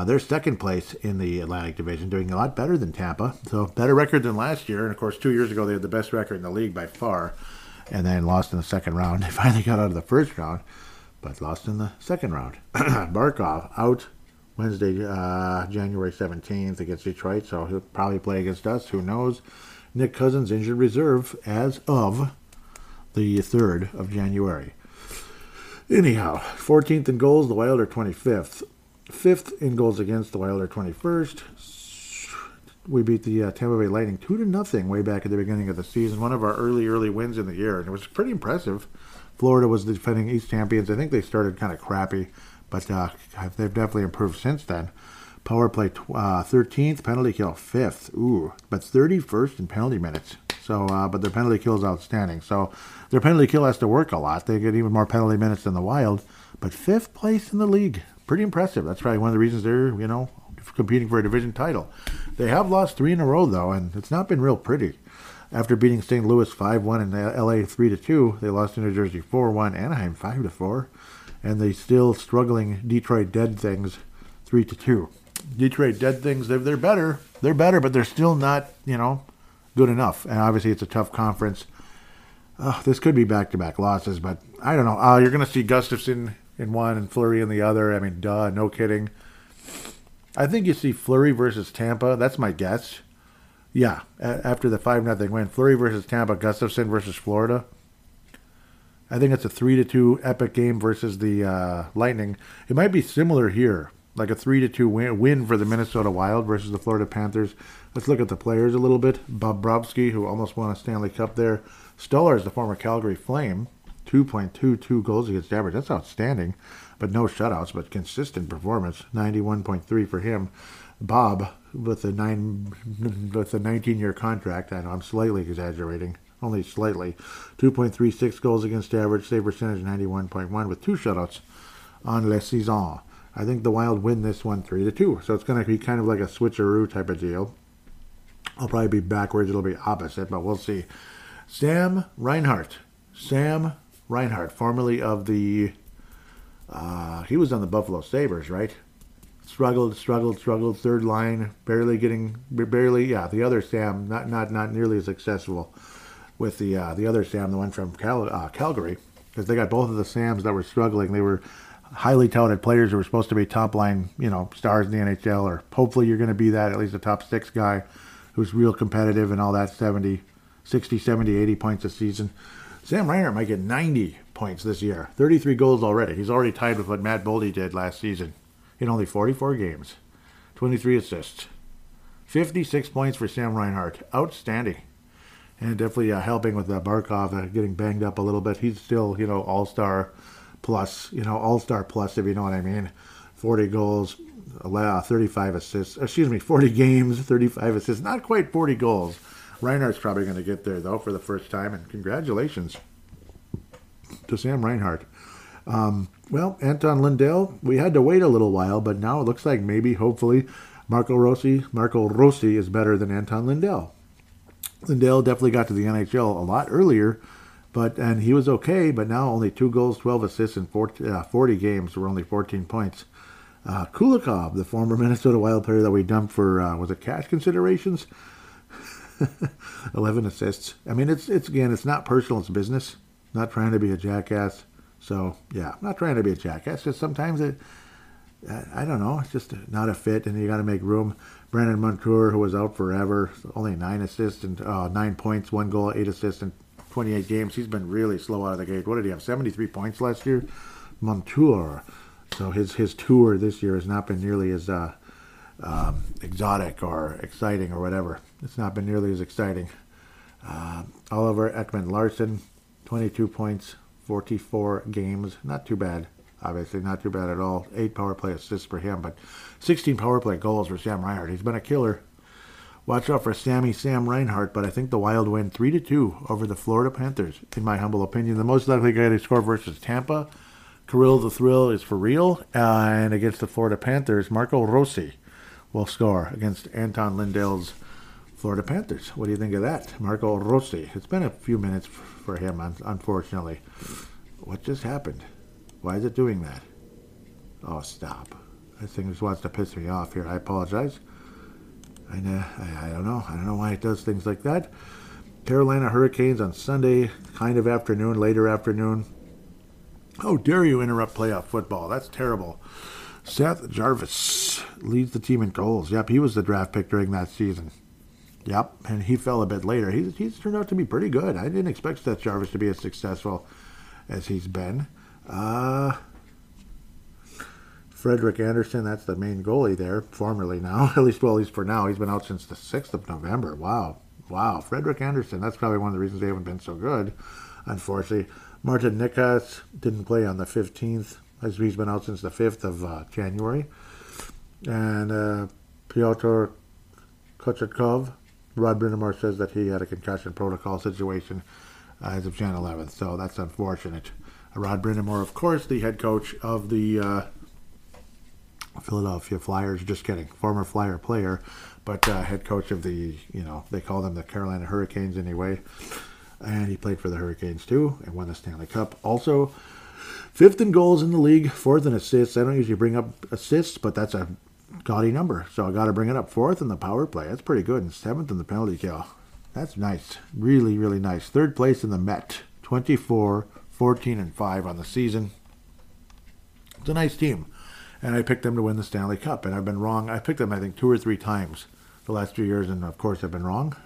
They're second place in the Atlantic Division, doing a lot better than Tampa. So better record than last year. And, of course, 2 years ago they had the best record in the league by far and then lost in the second round. They finally got out of the first round, but lost in the second round. Barkov out Wednesday, January 17th against Detroit, so he'll probably play against us. Who knows? Nick Cousins, injured reserve as of the 3rd of January. Anyhow, 14th in goals, the Wild are 25th. 5th in goals against, the Wild are 21st. We beat the Tampa Bay Lightning 2-0 way back at the beginning of the season. One of our early wins in the year, and it was pretty impressive. Florida was the defending East champions. I think they started kind of crappy, but they've definitely improved since then. Power play 13th, penalty kill 5th. Ooh, but 31st in penalty minutes. So, but their penalty kill is outstanding. So their penalty kill has to work a lot. They get even more penalty minutes than the Wild. But 5th place in the league, pretty impressive. That's probably one of the reasons they're competing for a division title. They have lost 3 in a row though, and it's not been real pretty. After beating St. Louis 5-1 and LA 3-2, they lost to New Jersey 4-1, Anaheim 5-4. And they still struggling Detroit Dead Things 3-2. Detroit Dead Things, they're better, but they're still not, good enough. And obviously it's a tough conference. This could be back-to-back losses, but I don't know. You're going to see Gustavsson in one and Fleury in the other. I mean, duh, no kidding. I think you see Fleury versus Tampa. That's my guess. Yeah, after the 5-0 win, Fleury versus Tampa, Gustavsson versus Florida. I think it's a 3-2 epic game versus the Lightning. It might be similar here, like a 3-2 win for the Minnesota Wild versus the Florida Panthers. Let's look at the players a little bit. Bobrovsky, who almost won a Stanley Cup there. Stoller is the former Calgary Flame. 2.22 goals against average. That's outstanding, but no shutouts, but consistent performance. 91.3 for him. Bob with a 19-year contract. I know I'm slightly exaggerating. Only slightly. 2.36 goals against average, save percentage 91.1 with 2 shutouts on La Saison. I think the Wild win this one 3-2. So it's going to be kind of like a switcheroo type of deal. I'll probably be backwards. It'll be opposite, but we'll see. Sam Reinhart, formerly of the... he was on the Buffalo Sabres, right? Struggled, third line, barely, the other Sam, not nearly as successful with the other Sam, the one from Calgary, because they got both of the Sams that were struggling. They were highly touted players who were supposed to be top-line, stars in the NHL, or hopefully you're going to be that, at least a top-6 guy who's real competitive and all that, 60, 70, 80 points a season. Sam Reinhart might get 90 points this year, 33 goals already. He's already tied with what Matt Boldy did last season in only 44 games, 23 assists. 56 points for Sam Reinhart. Outstanding. And definitely helping with Barkov getting banged up a little bit. He's still, all-star plus, if you know what I mean. 40 goals, 35 assists. 40 games, 35 assists. Not quite 40 goals. Reinhardt's probably going to get there, though, for the first time. And congratulations to Sam Reinhart. Well, Anton Lindell, we had to wait a little while, but now it looks like maybe, hopefully, Marco Rossi is better than Anton Lindell. Lindell definitely got to the NHL a lot earlier, and he was okay, but now only 2 goals, 12 assists in 40 games were only 14 points. Kulikov, the former Minnesota Wild player that we dumped for, was it cash considerations? 11 assists. I mean, it's again, it's not personal, it's business. Not trying to be a jackass. So, yeah, not trying to be a jackass. Just sometimes it, I don't know, it's just not a fit, and you got to make room. Brandon Montour, who was out forever, only 9 points, 1 goal, 8 assists, and 28 games. He's been really slow out of the gate. What did he have, 73 points last year? Montour. So his tour this year has not been nearly as exotic or exciting or whatever. It's not been nearly as exciting. Oliver Ekman-Larsson, 22 points, 44 games. Not too bad, obviously. Not too bad at all. 8 power play assists for him, but 16 power play goals for Sam Reinhart. He's been a killer. Watch out for Sam Reinhart, but I think the Wild win 3-2 over the Florida Panthers, in my humble opinion. The most likely guy to score versus Tampa, Kirill the Thrill is for real, and against the Florida Panthers, Marco Rossi will score against Anton Lindell's Florida Panthers. What do you think of that? Marco Rossi. It's been a few minutes for him, unfortunately. What just happened? Why is it doing that? Oh, stop. This thing just wants to piss me off here. I apologize. I don't know. I don't know why it does things like that. Carolina Hurricanes on Sunday, kind of afternoon, later afternoon. How dare you interrupt playoff football? That's terrible. Seth Jarvis leads the team in goals. Yep, he was the draft pick during that season. Yep, and he fell a bit later. He's turned out to be pretty good. I didn't expect Seth Jarvis to be as successful as he's been. Frederick Anderson, that's the main goalie there, formerly now. At least, well, at least for now. He's been out since the 6th of November. Wow. Frederick Anderson, that's probably one of the reasons they haven't been so good, unfortunately. Martin Nikas didn't play on the 15th. He's been out since the 5th of January. And Pyotr Kochetkov, Rod Brindamore says that he had a concussion protocol situation as of Jan 11th. So that's unfortunate. Rod Brindamore, of course, the head coach of the Philadelphia Flyers. Just kidding. Former Flyer player, but head coach of the, you know, they call them the Carolina Hurricanes anyway. And he played for the Hurricanes, too, and won the Stanley Cup. Also, 5th in goals in the league, 4th in assists. I don't usually bring up assists, but that's a gaudy number, so I got to bring it up. 4th in the power play. That's pretty good. And 7th in the penalty kill. That's nice. Really, really nice. 3rd place in the Met. 24, 14, and 5 on the season. It's a nice team. And I picked them to win the Stanley Cup, and I've been wrong. I picked them, I think, 2 or 3 times the last 2 years, and, of course, I've been wrong.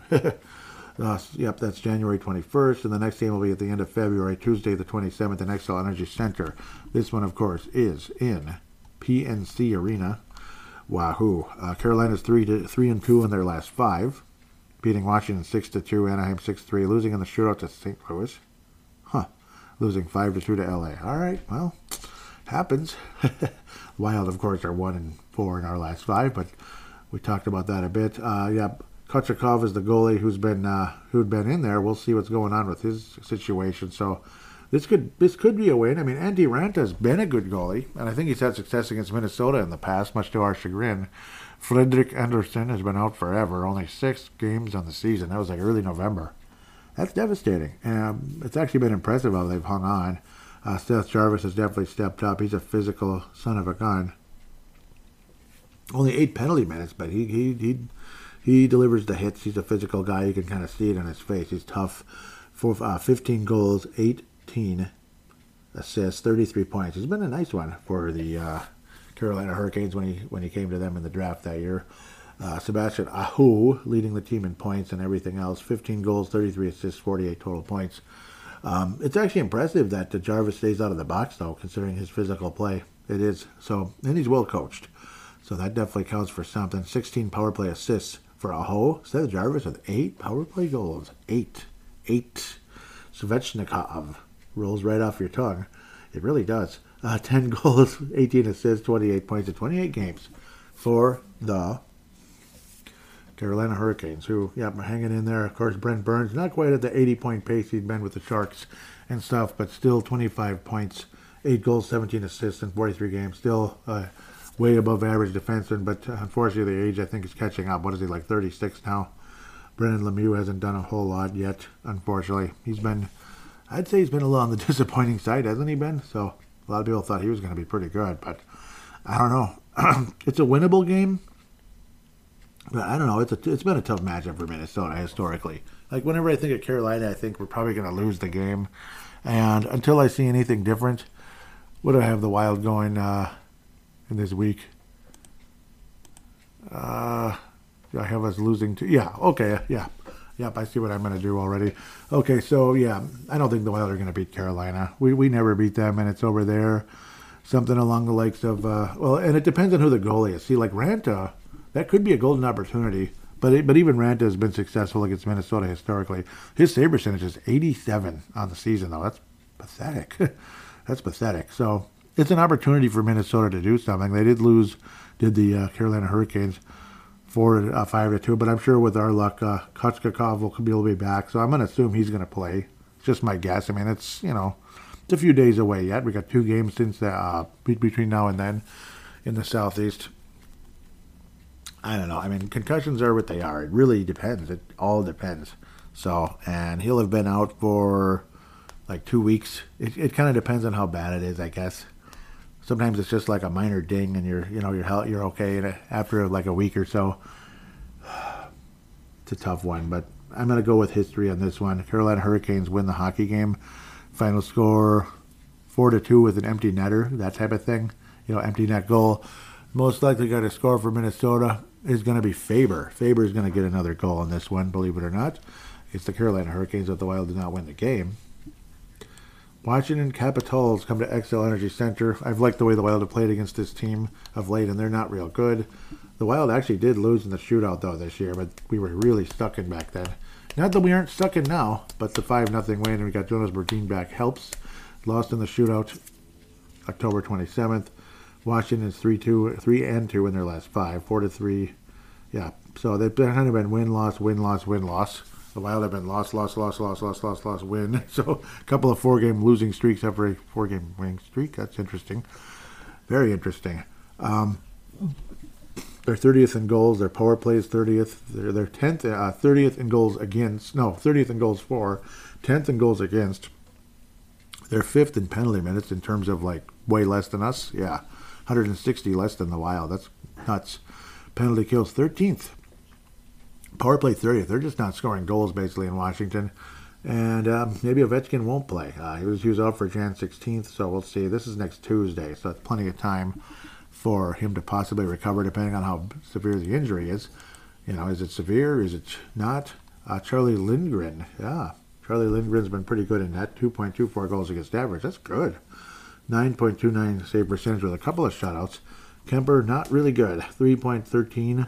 Yep, that's January 21st, and the next game will be at the end of February, Tuesday the 27th, in Xcel Energy Center. This one, of course, is in PNC Arena. Wahoo! Carolina's 3-2 in their last 5, beating Washington 6-2, Anaheim 6-3, losing in the shootout to St. Louis. Losing 5-2 to LA. All right, well, happens. Wild, of course, are 1-4 in our last 5, but we talked about that a bit. Kochetkov is the goalie who'd been in there. We'll see what's going on with his situation. So this could be a win. I mean, Antti Ranta's been a good goalie, and I think he's had success against Minnesota in the past, much to our chagrin. Frederick Anderson has been out forever, only 6 games on the season. That was like early November. That's devastating. It's actually been impressive how they've hung on. Seth Jarvis has definitely stepped up. He's a physical son of a gun. Only 8 penalty minutes, but he delivers the hits. He's a physical guy. You can kind of see it on his face. He's tough. 15 goals, 18 assists, 33 points. He's been a nice one for the Carolina Hurricanes when he came to them in the draft that year. Sebastian Aho leading the team in points and everything else. 15 goals, 33 assists, 48 total points. It's actually impressive that Jarvis stays out of the box, though, considering his physical play. It is. So, and he's well coached. So that definitely counts for something. 16 power play assists for Aho. Seth Jarvis with 8 power play goals. 8. Svechnikov rolls right off your tongue. It really does. 10 goals, 18 assists, 28 points in 28 games for the Carolina Hurricanes, who, yep, are hanging in there. Of course, Brent Burns, not quite at the 80-point pace he'd been with the Sharks and stuff, but still 25 points, 8 goals, 17 assists in 43 games. Still way above average defenseman, but unfortunately the age, I think, is catching up. What is he, like 36 now? Brendan Lemieux hasn't done a whole lot yet, unfortunately. I'd say he's been a little on the disappointing side, hasn't he been? So a lot of people thought he was going to be pretty good, but I don't know. It's a winnable game, but I don't know. It's been a tough matchup for Minnesota historically. Like, whenever I think of Carolina, I think we're probably going to lose the game. And until I see anything different, what do I have the Wild going in this week? Do I have us losing to? Yeah, okay, yeah. Yep, I see what I'm going to do already. Okay, so, yeah, I don't think the Wild are going to beat Carolina. We never beat them, and it's over there. Something along the likes of, and it depends on who the goalie is. See, like Ranta, that could be a golden opportunity, but even Ranta has been successful against Minnesota historically. His save percentage is 87 on the season, though. That's pathetic. That's pathetic. So it's an opportunity for Minnesota to do something. They did the Carolina Hurricanes 5-2, but I'm sure with our luck, Kochkakov will be able to be back, so I'm going to assume he's going to play. It's just my guess. I mean, it's a few days away yet. We got two games since between now and then in the Southeast. I don't know. I mean, concussions are what they are. It really depends. It all depends. So, and he'll have been out for like 2 weeks. It kind of depends on how bad it is, I guess. Sometimes it's just like a minor ding, and you're okay. And after like a week or so, it's a tough one. But I'm gonna go with history on this one. Carolina Hurricanes win the hockey game. Final score 4-2 with an empty netter, that type of thing. You know, empty net goal. Most likely going to score for Minnesota is going to be Faber. Faber is going to get another goal on this one, believe it or not. It's the Carolina Hurricanes that the Wild did not win the game. Washington Capitals come to XL Energy Center. I've liked the way the Wild have played against this team of late, and they're not real good. The Wild actually did lose in the shootout, though, this year, but we were really stuck in back then. Not that we aren't stuck in now, but the 5-0 win, and we got Jonas Brodin back, helps. Lost in the shootout October 27th. Washington's 3-2 in their last five, 4-3. Yeah, so they've kind of been win-loss. The Wild have been loss, win. So a couple of four-game losing streaks after a four-game winning streak. That's interesting. Very interesting. They're 30th in goals. Their power play is 30th. They're 10th, 30th in goals against. No, 30th in goals for, 10th in goals against. They're 5th in penalty minutes in terms of, like, way less than us. Yeah, 160 less than the Wild. That's nuts. Penalty kills 13th. Power play 30th. They're just not scoring goals, basically, in Washington. And maybe Ovechkin won't play. He was out for Jan 16th, so we'll see. This is next Tuesday, so that's plenty of time for him to possibly recover, depending on how severe the injury is. You know, is it severe? Is it not? Charlie Lindgren. Yeah, Charlie Lindgren's been pretty good in that. 2.24 goals against average. That's good. 9.29 save percentage with a couple of shutouts. Kemper, not really good. 3.13.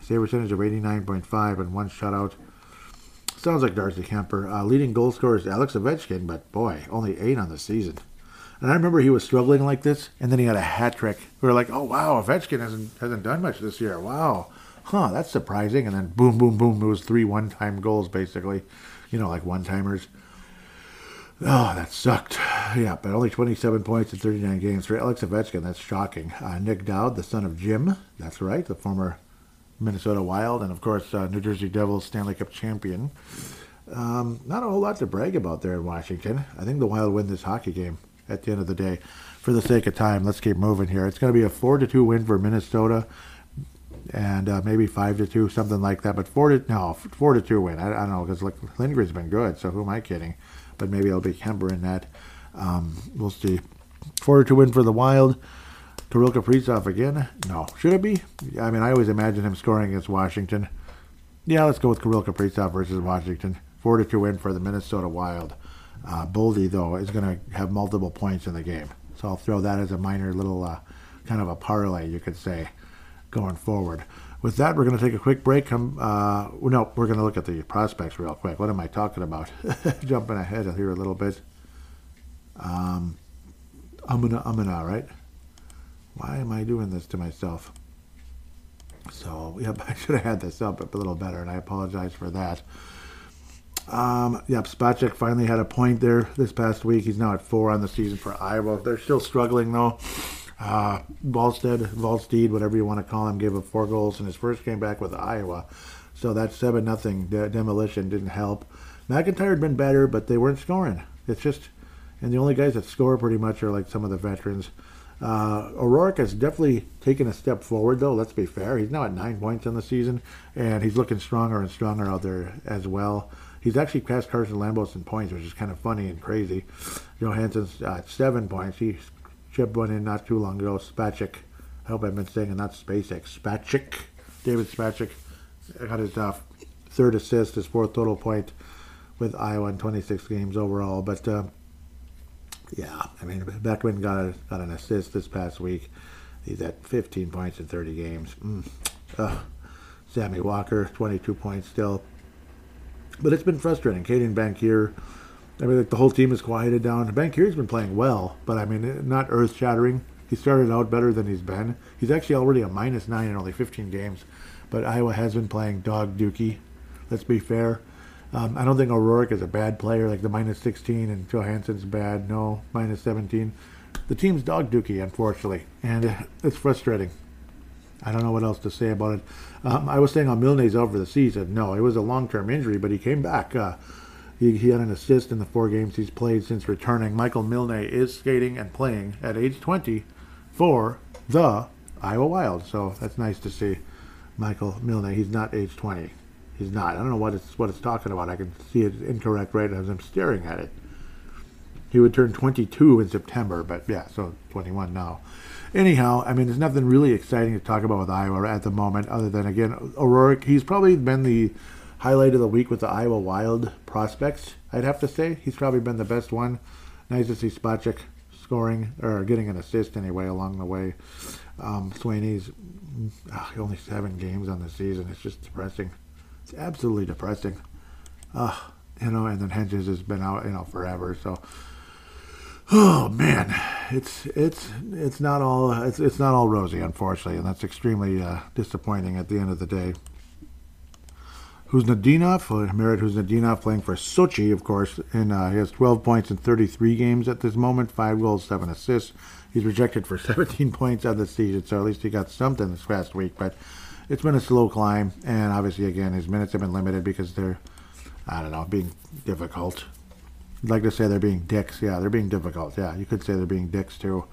Save percentage of 89.5 and one shutout. Sounds like Darcy Kemper. Leading goal scorer is Alex Ovechkin, but boy, only 8 on the season. And I remember he was struggling like this, and then he had a hat trick. We were like, oh, wow, Ovechkin hasn't done much this year. Wow. Huh, that's surprising. And then boom, boom, boom, it was 3 one-time goals, basically. You know, like one-timers. Oh, that sucked. Yeah, but only 27 points in 39 games for Alex Ovechkin. That's shocking. Nick Dowd, the son of Jim. That's right, the former Minnesota Wild, and of course New Jersey Devils Stanley Cup champion. Not a whole lot to brag about there in Washington. I think the Wild win this hockey game at the end of the day. For the sake of time, let's keep moving here. It's going to be a 4-2 win for Minnesota, and maybe 5-2, something like that. But 4-2 win. I don't know, because like Lindgren's been good, so who am I kidding? But maybe it'll be Kemper in that. We'll see. 4-2 win for the Wild. Kirill Kaprizov again? No. Should it be? I mean, I always imagine him scoring against Washington. Yeah, let's go with Kirill Kaprizov versus Washington. 4-2 win for the Minnesota Wild. Boldy, though, is going to have multiple points in the game. So I'll throw that as a minor little kind of a parlay, you could say, going forward. With that, we're going to take a quick break. We're going to look at the prospects real quick. What am I talking about? Jumping ahead here a little bit. Right? Why am I doing this to myself? So, yep, I should have had this up a little better, and I apologize for that. Yep, Spacek finally had a point there this past week. He's now at 4 on the season for Iowa. They're still struggling, though. Valsteed, whatever you want to call him, gave up 4 goals in his first game back with Iowa. So that 7-0 demolition didn't help. McIntyre had been better, but they weren't scoring. And the only guys that score pretty much are like some of the veterans. O'Rourke has definitely taken a step forward, though. Let's be fair. He's now at 9 points on the season, and he's looking stronger and stronger out there as well. He's actually passed Carson Lambos in points, which is kind of funny and crazy. Johansson's at 7 points. He chipped one in not too long ago. Spacek, I hope I've been saying it, not SpaceX. Spacek, David Spacek, got his third assist, his fourth total point with Iowa in 26 games overall. But yeah, I mean, Beckwin got an assist this past week. He's at 15 points in 30 games. Sammy Walker, 22 points still. But it's been frustrating. Kaden Bankier, I mean, like, the whole team is quieted down. Bankier's been playing well, but I mean, not earth-shattering. He started out better than he's been. He's actually already a -9 in only 15 games. But Iowa has been playing dog dookie. Let's be fair. I don't think O'Rourke is a bad player, like the -16, and Johansson's bad. No, -17. The team's dog dookie, unfortunately, and it's frustrating. I don't know what else to say about it. I was saying on Milne's out for the season. No, it was a long-term injury, but he came back. He had an assist in the 4 games he's played since returning. Michael Milne is skating and playing at age 20 for the Iowa Wild, so that's nice to see. Michael Milne, he's not age 20. He's not. I don't know what it's talking about. I can see it incorrect right as I'm staring at it. He would turn 22 in September, but yeah, so 21 now. Anyhow, I mean, there's nothing really exciting to talk about with Iowa at the moment other than, again, O'Rourke. He's probably been the highlight of the week with the Iowa Wild prospects, I'd have to say. He's probably been the best one. Nice to see Spacek scoring, or getting an assist anyway along the way. Sweeney's only 7 games on the season. It's just depressing. It's absolutely depressing. You know, and then Hentges has been out, you know, forever. So, oh man, it's not all rosy, unfortunately, and that's extremely disappointing at the end of the day. Huznadinov playing for Sochi, of course, and he has 12 points in 33 games at this moment, 5 goals, 7 assists. He's rejected for 17 points on the season, so at least he got something this past week, but it's been a slow climb, and obviously, again, his minutes have been limited because they're, I don't know, being difficult. I'd like to say they're being dicks. Yeah, they're being difficult. Yeah, you could say they're being dicks, too.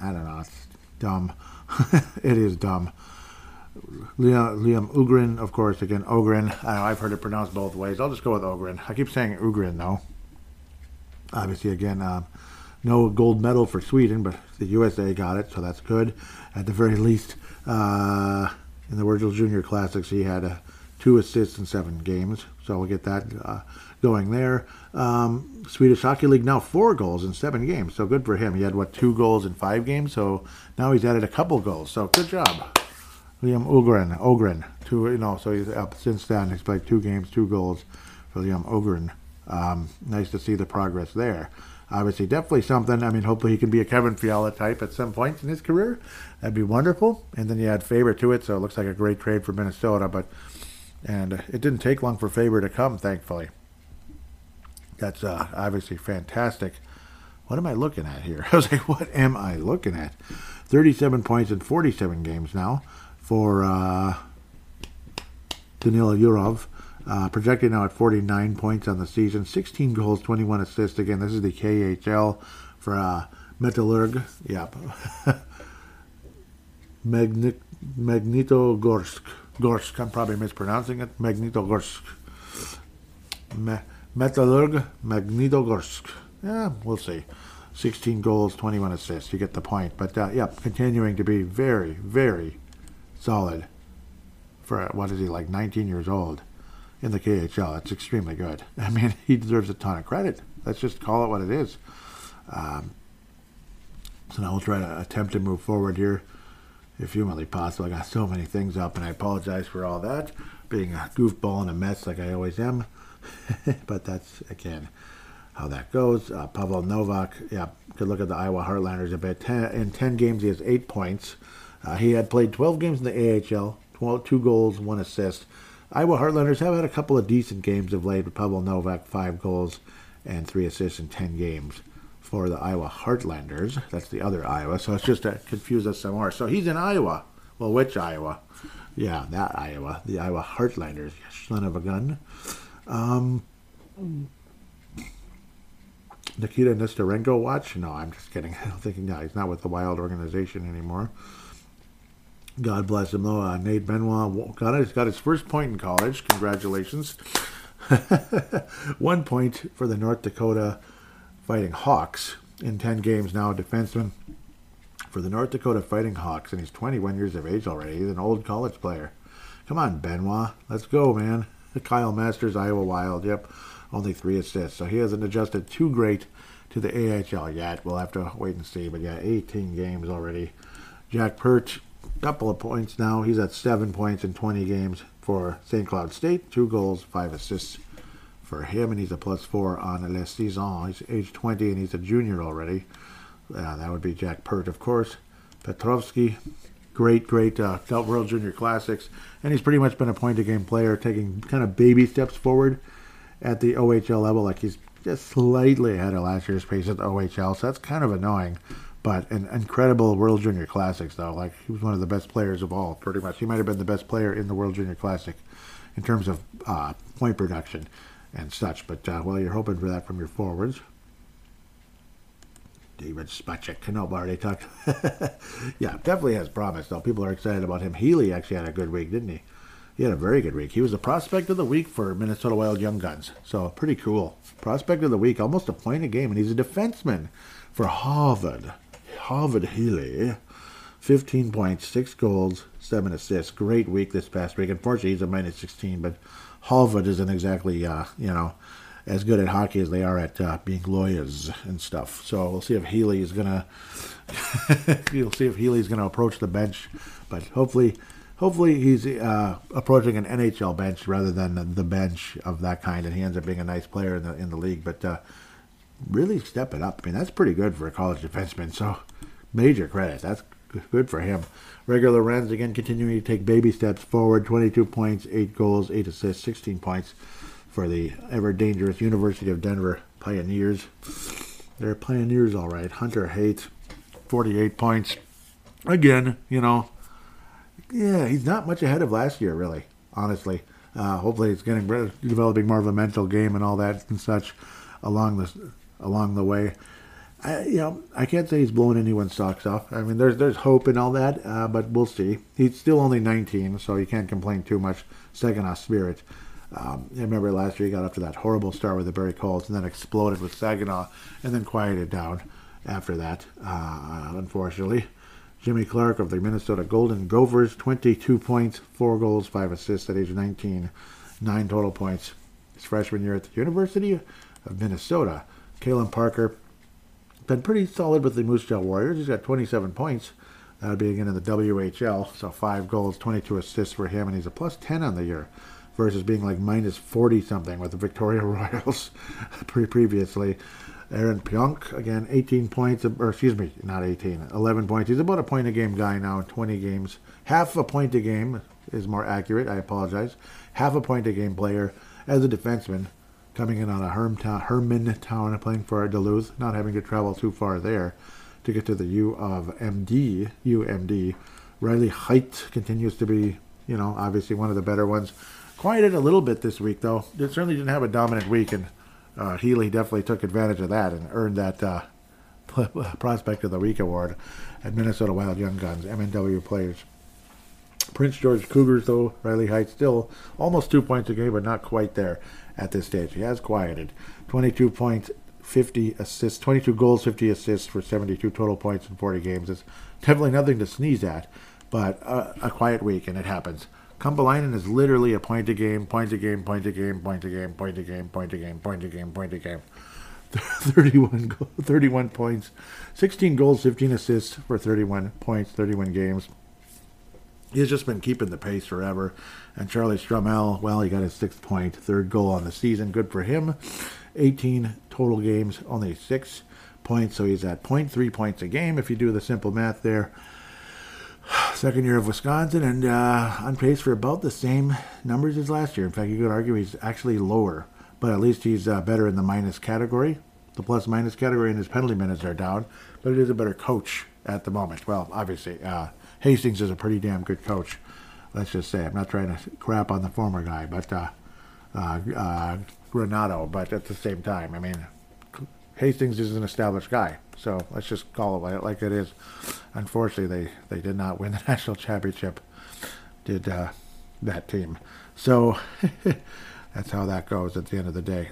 I don't know. It's dumb. It is dumb. Liam Ugrin, of course, again, Ogrin. I know, I've heard it pronounced both ways. I'll just go with Ogrin. I keep saying Ugrin, though. Obviously, again, no gold medal for Sweden, but the USA got it, so that's good. At the very least, in the Virgil Junior Classics, he had 2 assists in 7 games, so we'll get that going there. Swedish Hockey League now 4 goals in 7 games, so good for him. He had, 2 goals in 5 games, so now he's added a couple goals, so good job. Liam Ogrin, so he's up since then. He's played 2 games, 2 goals for Liam Ogrin. Nice to see the progress there. Obviously, definitely something. I mean, hopefully he can be a Kevin Fiala type at some point in his career. That'd be wonderful. And then you add Faber to it, so it looks like a great trade for Minnesota. And it didn't take long for Faber to come, thankfully. That's obviously fantastic. What am I looking at here? I was like, what am I looking at? 37 points in 47 games now for Danilo Jurov. Projected now at 49 points on the season, 16 goals, 21 assists. Again, this is the KHL for Metalurg. Yep. Magnitogorsk. Gorsk. I'm probably mispronouncing it. Magnitogorsk. Metalurg Magnitogorsk. Yeah, we'll see. 16 goals, 21 assists. You get the point. But yeah, continuing to be very, very solid for what is he, like 19 years old? In the KHL, it's extremely good. I mean, he deserves a ton of credit. Let's just call it what it is. So now we'll try to attempt to move forward here, if humanly possible. I got so many things up, and I apologize for all that, being a goofball in a mess like I always am. But that's, again, how that goes. Pavel Novak, yeah, could look at the Iowa Heartlanders a bit. In 10 games, he has 8 points. He had played 12 games in the AHL, 2 goals, 1 assist. Iowa Heartlanders have had a couple of decent games of late, with Pavel Novak, 5 goals and 3 assists in 10 games for the Iowa Heartlanders. That's the other Iowa, so it's just to confuse us some more. So he's in Iowa. Well, which Iowa? Yeah, that Iowa. The Iowa Heartlanders, son of a gun. Nikita Nesterenko watch? No, I'm just kidding. I'm thinking he's not with the Wild organization anymore. God bless him, though. Nate Benoit got his first point in college. Congratulations. 1 point for the North Dakota Fighting Hawks in 10 games now. A defenseman for the North Dakota Fighting Hawks, and he's 21 years of age already. He's an old college player. Come on, Benoit. Let's go, man. Kyle Masters, Iowa Wild. Yep, only 3 assists. So he hasn't adjusted too great to the AHL yet. We'll have to wait and see. But yeah, 18 games already. Jack Perch, couple of points now. He's at 7 points in 20 games for St. Cloud State. 2 goals, 5 assists for him, and he's a +4 on La Saison. He's age 20, and he's a junior already. That would be Jack Pert, of course. Petrovsky, great World Junior Classics, and he's pretty much been a point-a-game player, taking kind of baby steps forward at the OHL level. Like, he's just slightly ahead of last year's pace at the OHL, so that's kind of annoying. But an incredible World Junior Classics, though. Like, he was one of the best players of all, pretty much. He might have been the best player in the World Junior Classic in terms of point production and such. But, well, you're hoping for that from your forwards. David Spacek. No, I already talked. Yeah, definitely has promise, though. People are excited about him. Healy actually had a good week, didn't he? He had a very good week. He was the prospect of the week for Minnesota Wild Young Guns. So, pretty cool. Prospect of the week, almost a point a game. And he's a defenseman for Harvard. Harvard Healy, 15 points, 6 goals, 7 assists. Great week this past week. Unfortunately, he's a -16, but Harvard isn't exactly, as good at hockey as they are at being lawyers and stuff. So we'll see if Healy is going to approach the bench. But hopefully he's approaching an NHL bench rather than the bench of that kind, and he ends up being a nice player in the league. But really step it up. I mean, that's pretty good for a college defenseman, so major credit. That's good for him. Regular Renz, again, continuing to take baby steps forward. 22 points, 8 goals, 8 assists, 16 points for the ever-dangerous University of Denver Pioneers. They're Pioneers, all right. Hunter Haidt, 48 points. Again, he's not much ahead of last year, really, honestly. Hopefully it's developing more of a mental game and all that and such along the way. I can't say he's blown anyone's socks off. I mean, there's hope and all that, but we'll see. He's still only 19, so you can't complain too much. Second off spirit. I remember last year he got up to that horrible start with the Barrie Colts and then exploded with Saginaw and then quieted down after that, unfortunately. Jimmy Clark of the Minnesota Golden Gophers, 22 points, 4 goals, 5 assists at age 19, 9 total points. His freshman year at the University of Minnesota. Kalen Parker, been pretty solid with the Moose Jaw Warriors. He's got 27 points. That would be again in the WHL. So 5 goals, 22 assists for him, and he's a +10 on the year versus being like -40-something with the Victoria Royals previously. Aaron Pionk, again, 18 points, or excuse me, not 18, 11 points. He's about a point a game guy now in 20 games. Half a point a game is more accurate. I apologize. Half a point a game player as a defenseman, coming in on a Hermantown playing for Duluth, not having to travel too far there to get to the UMD. Riley Haidt continues to be, obviously one of the better ones. Quieted a little bit this week, though. It certainly didn't have a dominant week, and Healy definitely took advantage of that and earned that Prospect of the Week award at Minnesota Wild Young Guns, MNW players. Prince George Cougars, though, Riley Haidt still almost 2 points a game, but not quite there at this stage. He has quieted. 22 points, 50 assists, 22 goals, 50 assists for 72 total points in 40 games. It's definitely nothing to sneeze at, but a quiet week, and it happens. Kumpalainen is literally a point a game, point a game, point a game, point a game, point a game, point a game, point a game, point a game. 31 points, 16 goals, 15 assists for 31 points, 31 games. He's just been keeping the pace forever. And Charlie Stromel, well, he got his 6th point, 3rd goal on the season. Good for him. 18 total games, only 6 points. So he's at 0.3 points a game if you do the simple math there. Second year of Wisconsin and on pace for about the same numbers as last year. In fact, you could argue he's actually lower. But at least he's better in the minus category. The plus-minus category and his penalty minutes are down. But it is a better coach at the moment. Well, obviously, Hastings is a pretty damn good coach, let's just say. I'm not trying to crap on the former guy, but Granato. But at the same time, I mean, Hastings is an established guy. So let's just call it like it is. Unfortunately, they did not win the national championship, did that team. So that's how that goes at the end of the day.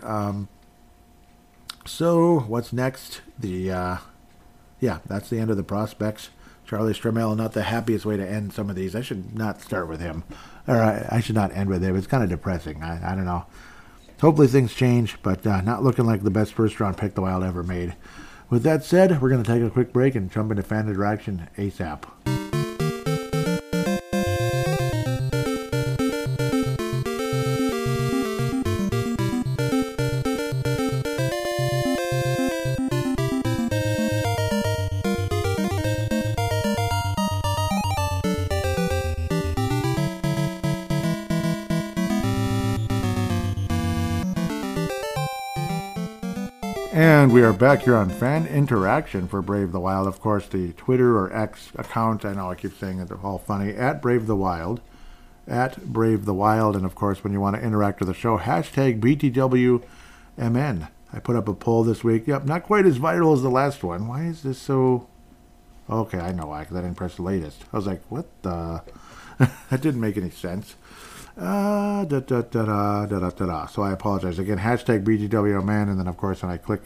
So what's next? Yeah, that's the end of the prospects. Charlie Stramel, not the happiest way to end some of these. I should not start with him. Or I should not end with him. It's kind of depressing. I don't know. Hopefully things change, but not looking like the best first-round pick the Wild ever made. With that said, we're going to take a quick break and jump into fan interaction ASAP. And we are back here on Fan Interaction for Brave the Wild. Of course, the Twitter or X account, I know I keep saying it's all funny, at Brave the Wild, And, of course, when you want to interact with the show, hashtag BTWMN. I put up a poll this week. Yep, not quite as viral as the last one. Why is this so... Okay, I know why, because I didn't press the latest. I was like, what the... That didn't make any sense. So I apologize again. Hashtag BGWMN, and then of course when I click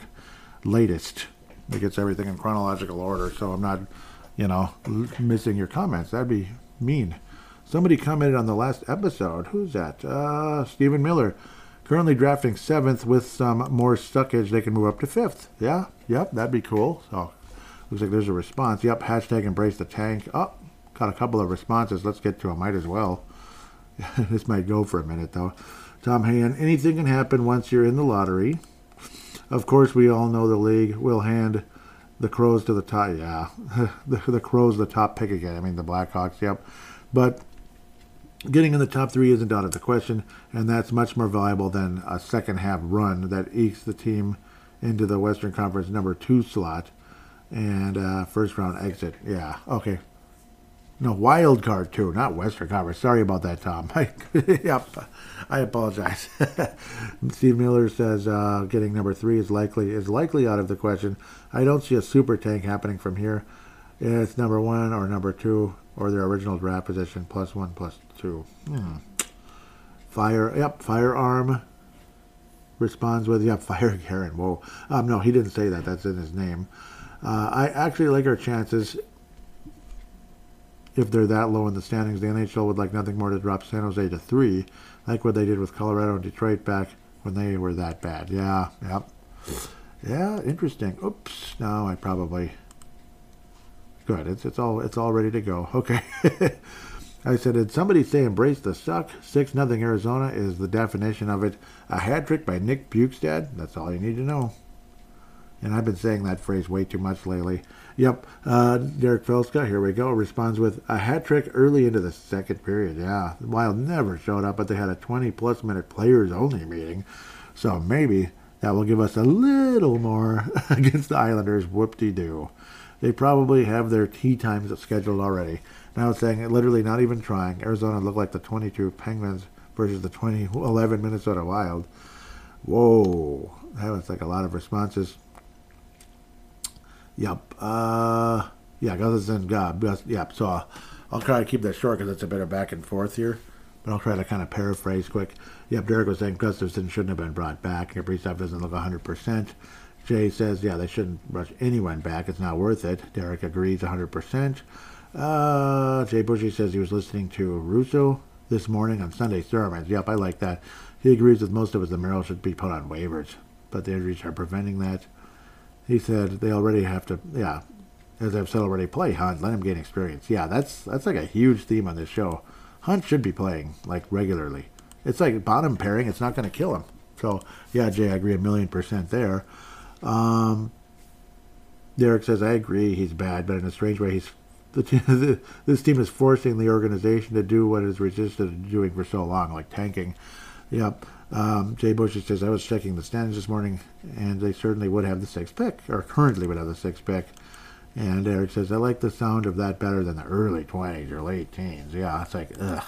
latest, it gets everything in chronological order. So I'm not, missing your comments. That'd be mean. Somebody commented on the last episode. Who's that? Stephen Miller. Currently drafting 7th with some more suckage. They can move up to 5th. Yeah. Yep. That'd be cool. So looks like there's a response. Yep. Hashtag embrace the tank. Oh, got a couple of responses. Let's get to them. Might as well. This might go for a minute, though. Tom Hand, anything can happen once you're in the lottery. Of course, we all know the league will hand the Crows to the top. Yeah, the Crows the top pick again. I mean, the Blackhawks, yep. But getting in the top 3 isn't out of the question, and that's much more valuable than a second-half run that ekes the team into the Western Conference number 2 slot and first-round exit. Yeah, okay. No, wild card too, not Western Conference. Sorry about that, Tom. Yep, I apologize. Steve Miller says getting number 3 is likely out of the question. I don't see a super tank happening from here. It's number 1 or number 2 or their original draft position, plus 1, plus 2. Firearm responds with, Fire Guerin. Whoa. No, he didn't say that. That's in his name. I actually like our chances. If they're that low in the standings, the NHL would like nothing more to drop San Jose to 3, like what they did with Colorado and Detroit back when they were that bad. Yeah, yep. Yeah, interesting. Oops, no, I probably... Good, it's all ready to go. Okay. I said, did somebody say embrace the suck? 6-0 Arizona is the definition of it. A hat trick by Nick Bjugstad? That's all you need to know. And I've been saying that phrase way too much lately. Yep, Derek Felska, here we go, responds with a hat trick early into the second period. Yeah, the Wild never showed up, but they had a 20-plus minute players-only meeting. So maybe that will give us a little more against the Islanders. Whoop-de-doo. They probably have their tea times scheduled already. Now it's saying, literally not even trying, Arizona looked like the 22 Penguins versus the 2011 Minnesota Wild. Whoa, that was like a lot of responses. Yep. Yep. So I'll try to keep that short because it's a bit of back and forth here. But I'll try to kind of paraphrase quick. Yep, Derek was saying Gustavsson shouldn't have been brought back. Kaprizov doesn't look 100%. Jay says, yeah, they shouldn't rush anyone back. It's not worth it. Derek agrees 100%. Jay Bushy says he was listening to Russo this morning on Sunday sermons. Yep, I like that. He agrees with most of us that Merrill should be put on waivers. But the injuries are preventing that. He said they already have to, as I've said already, play Hunt. Let him gain experience. Yeah, that's like a huge theme on this show. Hunt should be playing, like, regularly. It's like bottom pairing. It's not going to kill him. So, yeah, Jay, I agree 1,000,000% there. Derek says, I agree he's bad, but in a strange way, this team is forcing the organization to do what it's resisted to doing for so long, like tanking. Yep. Jay Bush says, I was checking the standings this morning, and they certainly would have the 6th pick, or currently would have the 6th pick. And Eric says, I like the sound of that better than the early 20s or late teens. Yeah, it's like, ugh,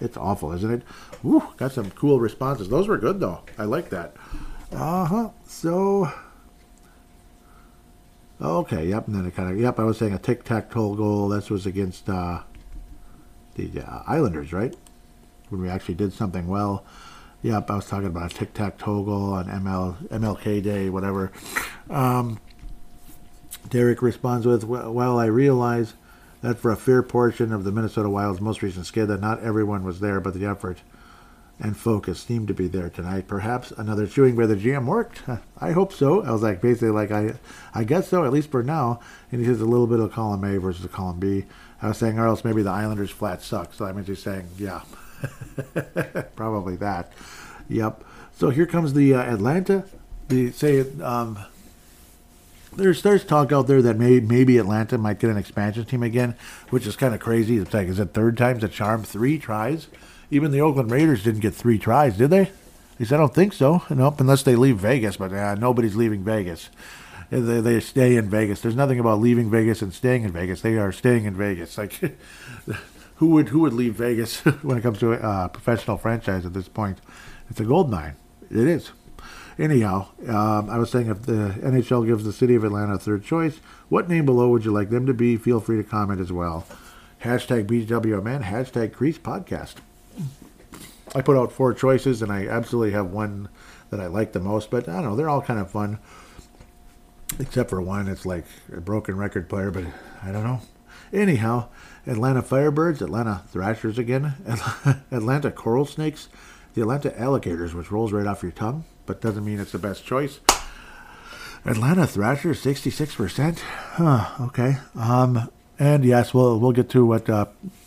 it's awful, isn't it? Woo, got some cool responses. Those were good, though. I like that. So, Okay, yep, and then it kind of, yep, I was saying a tic-tac-toe goal. This was against the Islanders, right? When we actually did something well. Yep, I was talking about a tic-tac-toe goal on MLK Day, whatever. Derek responds with, well, I realize that for a fair portion of the Minnesota Wild's most recent skid that not everyone was there, but the effort and focus seemed to be there tonight. Perhaps another chewing by the GM worked. I hope so. I was like, basically like, I guess so, at least for now. And he says a little bit of column A versus column B. I was saying, or else maybe the Islanders flat suck. So I mean, he's saying, yeah, probably that. Yep. So here comes the Atlanta. They say there's talk out there that maybe Atlanta might get an expansion team again, which is kind of crazy. It's like, is it third time's a charm? 3 tries. Even the Oakland Raiders didn't get 3 tries, did they? At least I don't think so. Nope, unless they leave Vegas, but nobody's leaving Vegas. They stay in Vegas. There's nothing about leaving Vegas and staying in Vegas. They are staying in Vegas. Like, who would leave Vegas when it comes to a professional franchise at this point? It's a gold mine. It is. Anyhow, I was saying if the NHL gives the city of Atlanta a third choice, what name below would you like them to be? Feel free to comment as well. Hashtag BWMN, hashtag Crease Podcast. I put out 4 choices, and I absolutely have one that I like the most, but I don't know, they're all kind of fun, except for one. It's like a broken record player, but I don't know. Anyhow, Atlanta Firebirds, Atlanta Thrashers again, Atlanta Coral Snakes, the Atlanta Alligators, which rolls right off your tongue, but doesn't mean it's the best choice. Atlanta Thrashers, 66%. Huh, okay. And yes, we'll get to what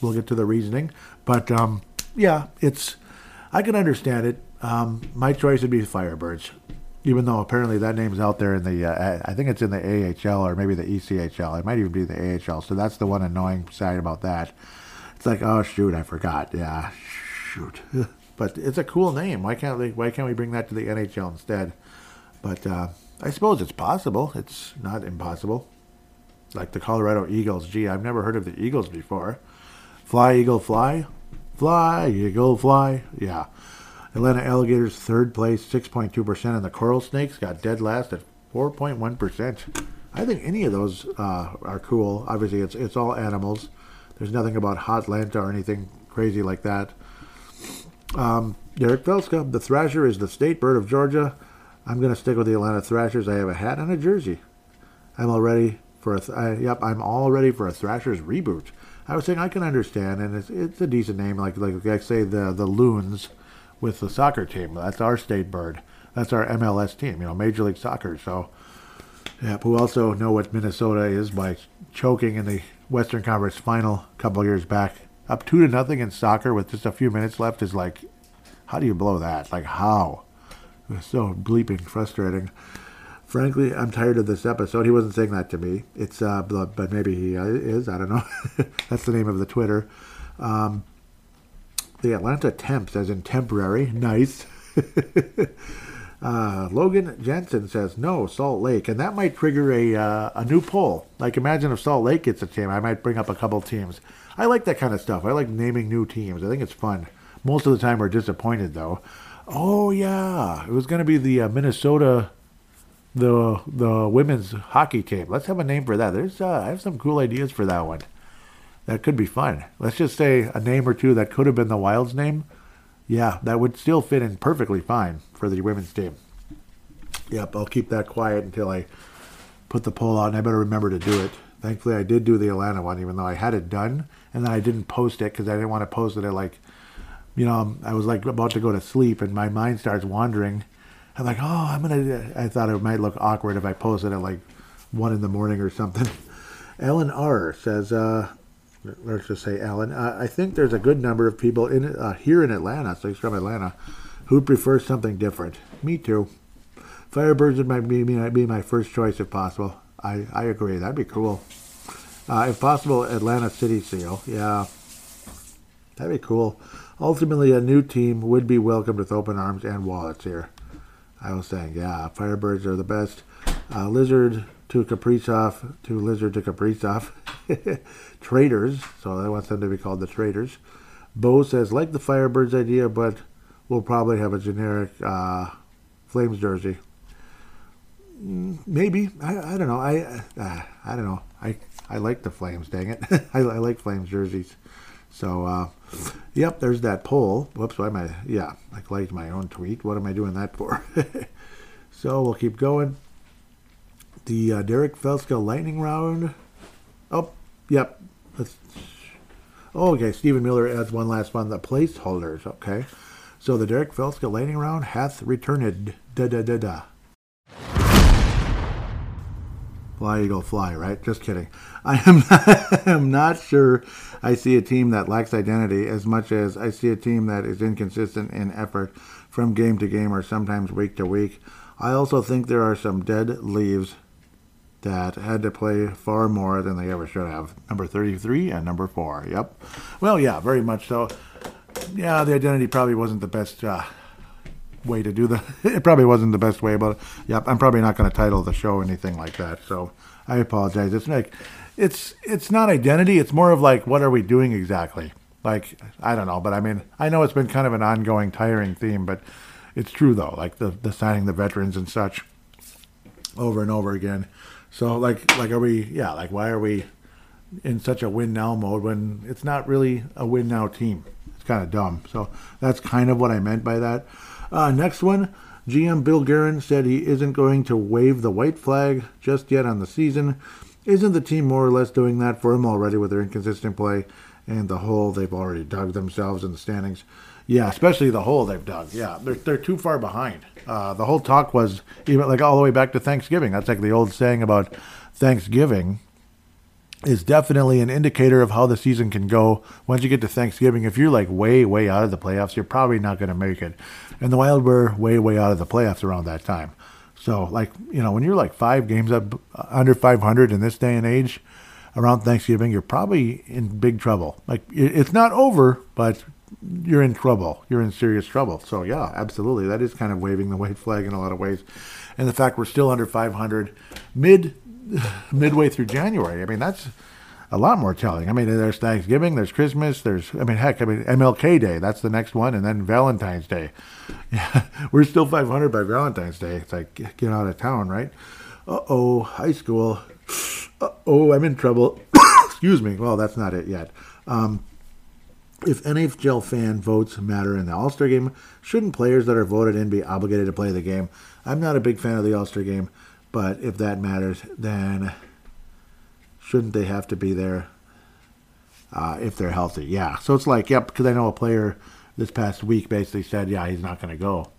we'll get to the reasoning, but yeah, it's, I can understand it. My choice would be Firebirds, even though apparently that name's out there in the, I think it's in the AHL or maybe the ECHL. It might even be the AHL, so that's the one annoying side about that. It's like, oh, shoot, I forgot. Yeah, shoot. But it's a cool name. Why can't we bring that to the NHL instead? But I suppose it's possible. It's not impossible. Like the Colorado Eagles. Gee, I've never heard of the Eagles before. Fly, Eagle, fly. Fly, Eagle, fly. Yeah. Atlanta Alligators, third place, 6.2%. And the Coral Snakes got dead last at 4.1%. I think any of those are cool. Obviously, it's all animals. There's nothing about Hotlanta or anything crazy like that. Derek Felska, the Thrasher is the state bird of Georgia. I'm going to stick with the Atlanta Thrashers. I have a hat and a jersey. I'm all ready for a Thrashers reboot. I was saying I can understand, and it's a decent name. Like I say, the Loons with the soccer team. That's our state bird. That's our MLS team. You know, Major League Soccer. So, yeah. Who also know what Minnesota is by choking in the Western Conference Final a couple of years back, up 2-0 in soccer with just a few minutes left. Is like, how do you blow that? Like how? It was so bleeping frustrating. Frankly, I'm tired of this episode. He wasn't saying that to me. It's, but maybe he is. I don't know. That's the name of the Twitter. The Atlanta Temps, as in temporary. Nice. Logan Jensen says, no, Salt Lake. And that might trigger a new poll. Like, imagine if Salt Lake gets a team. I might bring up a couple teams. I like that kind of stuff. I like naming new teams. I think it's fun. Most of the time, we're disappointed, though. Oh, yeah. It was going to be the Minnesota... The women's hockey team. Let's have a name for that. There's I have some cool ideas for that one. That could be fun. Let's just say a name or two that could have been the Wild's name. Yeah, that would still fit in perfectly fine for the women's team. Yep, I'll keep that quiet until I put the poll out, and I better remember to do it. Thankfully, I did do the Atlanta one, even though I had it done, and then I didn't post it because I didn't want to post it at like, you know, I was like about to go to sleep, and my mind starts wandering. I'm like, oh, I thought it might look awkward if I posted at like 1 a.m. or something. Alan R. says, let's just say Alan, I think there's a good number of people here in Atlanta, so he's from Atlanta, who prefer something different. Me too. Firebirds would be my first choice if possible. I agree. That'd be cool. If possible, Atlanta City Seal. Yeah. That'd be cool. Ultimately, a new team would be welcomed with open arms and wallets here. I was saying, yeah, Firebirds are the best. Lizard to Kaprizov. Traitors, so I want them to be called the Traitors. Bo says, like the Firebirds idea, but we'll probably have a generic Flames jersey. Maybe. I don't know. I don't know. I like the Flames, dang it. I like Flames jerseys. So, yep, there's that poll. Whoops, why am I? Yeah, I liked my own tweet. What am I doing that for? So we'll keep going. The Derek Felska Lightning round. Oh, yep. Okay, Stephen Miller adds one last one. The placeholders, okay. So the Derek Felska Lightning round hath returned. Da-da-da-da. Fly, Eagle, fly, right? Just kidding. I am not sure I see a team that lacks identity as much as I see a team that is inconsistent in effort from game to game or sometimes week to week. I also think there are some dead leaves that had to play far more than they ever should have. Number 33 and number 4, yep. Well, yeah, very much so. Yeah, the identity probably wasn't the best way to do that. It probably wasn't the best way, but yeah, I'm probably not going to title the show anything like that, so I apologize. It's like, it's not identity, it's more of like, what are we doing exactly? Like, I don't know, but I mean, I know it's been kind of an ongoing tiring theme, but it's true though, like the signing the veterans and such over and over again. So like are we, yeah, like why are we in such a win now mode when it's not really a win now team? It's kind of dumb. So that's kind of what I meant by that. Next one, GM Bill Guerin said he isn't going to wave the white flag just yet on the season. Isn't the team more or less doing that for him already with their inconsistent play and the hole they've already dug themselves in the standings? Yeah, especially the hole they've dug. Yeah, they're too far behind. The whole talk was even like all the way back to Thanksgiving. That's like the old saying about Thanksgiving is definitely an indicator of how the season can go. Once you get to Thanksgiving, if you're like way, way out of the playoffs, you're probably not going to make it. And the Wild were way, way out of the playoffs around that time. So, like, you know, when you're like 5 games up under 500 in this day and age, around Thanksgiving, you're probably in big trouble. Like, it's not over, but you're in trouble. You're in serious trouble. So, yeah, absolutely. That is kind of waving the white flag in a lot of ways. And the fact we're still under 500 midway through January. I mean, that's a lot more telling. I mean, there's Thanksgiving, there's Christmas, there's MLK Day, that's the next one, and then Valentine's Day. Yeah, we're still 500 by Valentine's Day. It's like, get out of town, right? Uh-oh, high school. Uh-oh, I'm in trouble. Excuse me. Well, that's not it yet. If NHL fan votes matter in the All-Star game, shouldn't players that are voted in be obligated to play the game? I'm not a big fan of the All-Star game, but if that matters, then shouldn't they have to be there if they're healthy? Yeah. So it's like, yep, because I know a player this past week basically said, yeah, he's not going to go.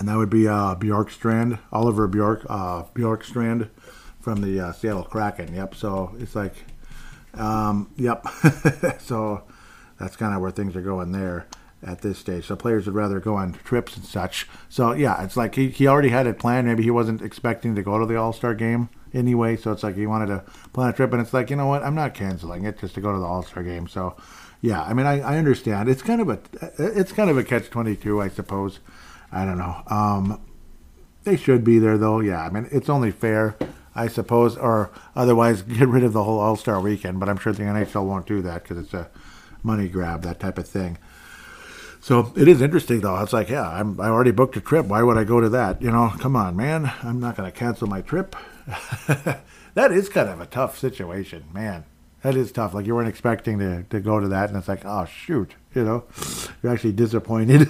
And that would be Bjorkstrand, Oliver Bjorkstrand from the Seattle Kraken. Yep. So it's like, yep. So that's kind of where things are going there at this stage. So players would rather go on trips and such. So yeah, it's like he already had it planned. Maybe he wasn't expecting to go to the All-Star game anyway, so it's like he wanted to plan a trip, and it's like, you know what, I'm not canceling it just to go to the All-Star game. So yeah, I mean, I understand. It's kind of a catch-22, I suppose. I don't know. They should be there though. Yeah, I mean, it's only fair, I suppose, or otherwise get rid of the whole All-Star weekend, but I'm sure the NHL won't do that because it's a money grab, that type of thing. So it is interesting, though. It's like, yeah, I already booked a trip. Why would I go to that? You know, come on, man. I'm not going to cancel my trip. That is kind of a tough situation, man. That is tough. Like, you weren't expecting to go to that, and it's like, oh, shoot. You know, you're actually disappointed.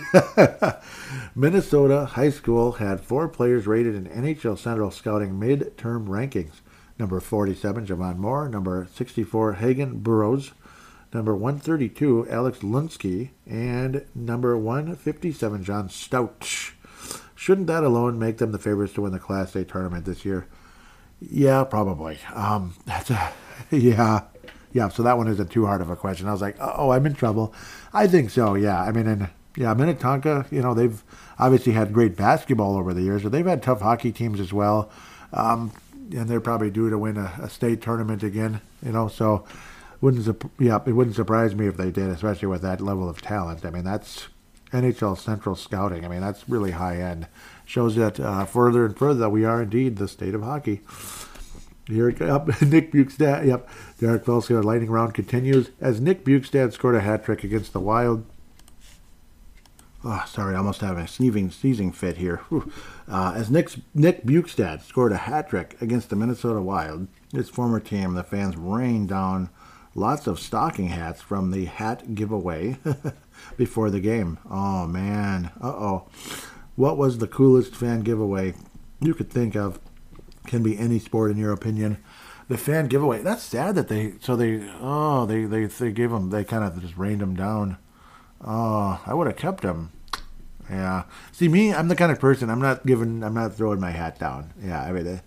Minnesota high school had 4 players rated in NHL Central Scouting midterm rankings. Number 47, Javon Moore. Number 64, Hagen Burroughs. Number 132, Alex Lunsky, and number 157, John Stouch. Shouldn't that alone make them the favorites to win the Class A tournament this year? Yeah, probably. Yeah. So that one isn't too hard of a question. I was like, oh, I'm in trouble. I think so. Yeah. I mean, and yeah, Minnetonka. You know, they've obviously had great basketball over the years, but they've had tough hockey teams as well. And they're probably due to win a state tournament again. You know, so. It wouldn't surprise me if they did, especially with that level of talent. I mean, that's NHL Central Scouting. I mean, that's really high end. Shows that further and further that we are indeed the state of hockey. Here it comes. Nick Bjugstad. Yep. Derek Felska lightning round continues as Nick Bjugstad scored a hat trick against the Wild. Sorry, I almost have a sneezing fit here. As Nick Bjugstad scored a hat trick against the Minnesota Wild, his former team, the fans rained down lots of stocking hats from the hat giveaway before the game. Oh, man. Uh-oh. What was the coolest fan giveaway you could think of? Can be any sport, in your opinion. The fan giveaway. That's sad that they gave them. They kind of just rained them down. Oh, I would have kept them. Yeah. See, me, I'm the kind of person. I'm not throwing my hat down. Yeah. I mean, that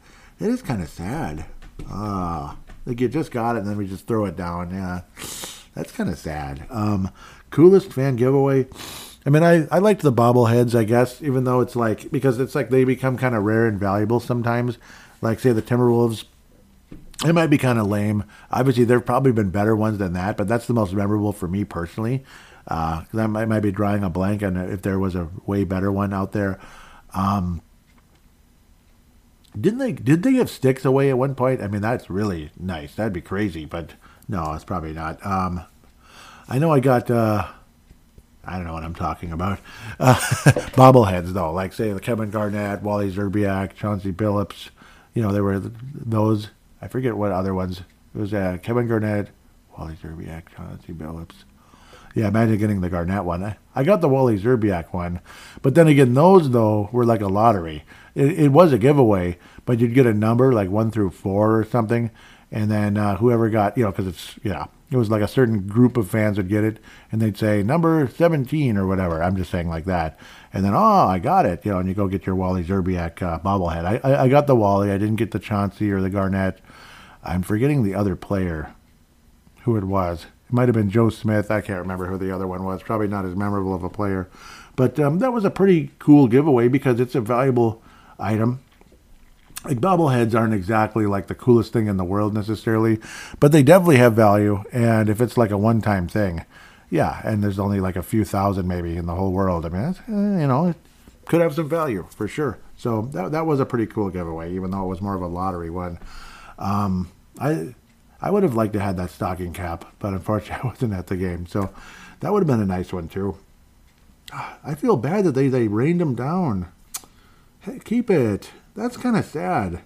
is kind of sad. Like, you just got it, and then we just throw it down. Yeah. That's kind of sad. Coolest fan giveaway. I mean, I liked the bobbleheads, I guess, even though it's like, because it's like they become kind of rare and valuable sometimes. Like, say, the Timberwolves. It might be kind of lame. Obviously, there have probably been better ones than that, but that's the most memorable for me personally. Because I might be drawing a blank on if there was a way better one out there. Did they give sticks away at one point? I mean, that's really nice. That'd be crazy, but no, it's probably not. I know I got, I don't know what I'm talking about. Bobbleheads, though. Like, say, Kevin Garnett, Wally Szczerbiak, Chauncey Billups. You know, there were those. I forget what other ones. It was Kevin Garnett, Wally Szczerbiak, Chauncey Billups. Yeah, imagine getting the Garnett one. I got the Wally Szczerbiak one. But then again, those, though, were like a lottery. It was a giveaway, but you'd get a number, like 1 through 4 or something. And then whoever got, you know, because it's, yeah, it was like a certain group of fans would get it. And they'd say, number 17 or whatever. I'm just saying like that. And then, oh, I got it. You know, and you go get your Wally Szczerbiak bobblehead. I got the Wally. I didn't get the Chauncey or the Garnett. I'm forgetting the other player, who it was. It might have been Joe Smith. I can't remember who the other one was. Probably not as memorable of a player. But that was a pretty cool giveaway because it's a valuable item. Like, bobbleheads aren't exactly like the coolest thing in the world necessarily, but they definitely have value. And if it's like a one-time thing, yeah, and there's only like a few thousand maybe in the whole world, I mean, that's, you know, it could have some value for sure. So that was a pretty cool giveaway, even though it was more of a lottery one. I would have liked to have had that stocking cap, but unfortunately I wasn't at the game. So that would have been a nice one too. I feel bad that they rained them down. Hey, keep it. That's kind of sad.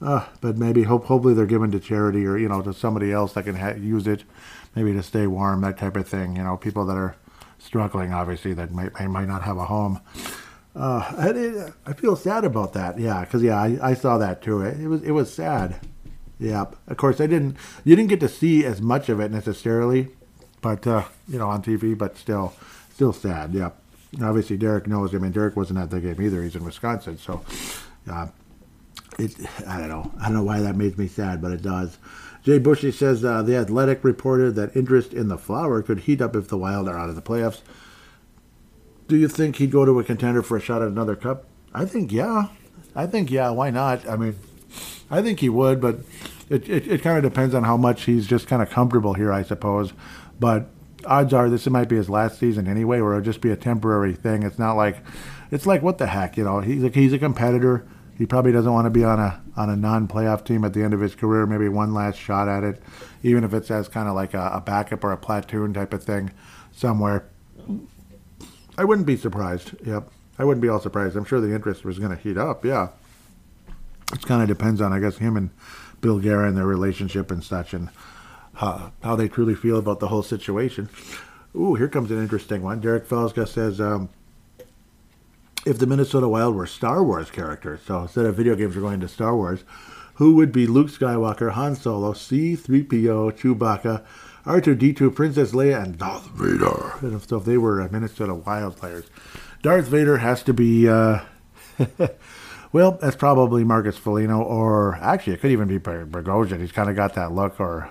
But maybe hopefully they're given to charity or, you know, to somebody else that can use it, maybe to stay warm, that type of thing. You know, people that are struggling, obviously, that might not have a home. I feel sad about that. Yeah, because, yeah, I saw that too. It was sad. Yeah, of course, you didn't get to see as much of it necessarily, but, you know, on TV, but still sad, yeah. Obviously, Derek knows. I mean, Derek wasn't at the game either. He's in Wisconsin, so I don't know. I don't know why that made me sad, but it does. Jay Bushy says, The Athletic reported that interest in the Flower could heat up if the Wild are out of the playoffs. Do you think he'd go to a contender for a shot at another cup? I think, yeah. Why not? I mean, I think he would, but it kind of depends on how much he's just kind of comfortable here, I suppose. But odds are this might be his last season anyway, or it'll just be a temporary thing. It's not like, it's like, what the heck, you know? He's a competitor. He probably doesn't want to be on a non-playoff team at the end of his career. Maybe one last shot at it, even if it's as kind of like a backup or a platoon type of thing somewhere. I wouldn't be surprised. Yep, I wouldn't be all surprised. I'm sure the interest was going to heat up. Yeah, it kind of depends on, I guess, him and Bill Guerin, their relationship and such, and how they truly feel about the whole situation. Ooh, here comes an interesting one. Derek Felska says, if the Minnesota Wild were Star Wars characters, so instead of video games, we're going to Star Wars, who would be Luke Skywalker, Han Solo, C-3PO, Chewbacca, R2-D2, Princess Leia, and Darth Vader? And so if they were Minnesota Wild players, Darth Vader has to be, well, that's probably Marcus Foligno, or actually it could even be Bogosian. He's kind of got that look, or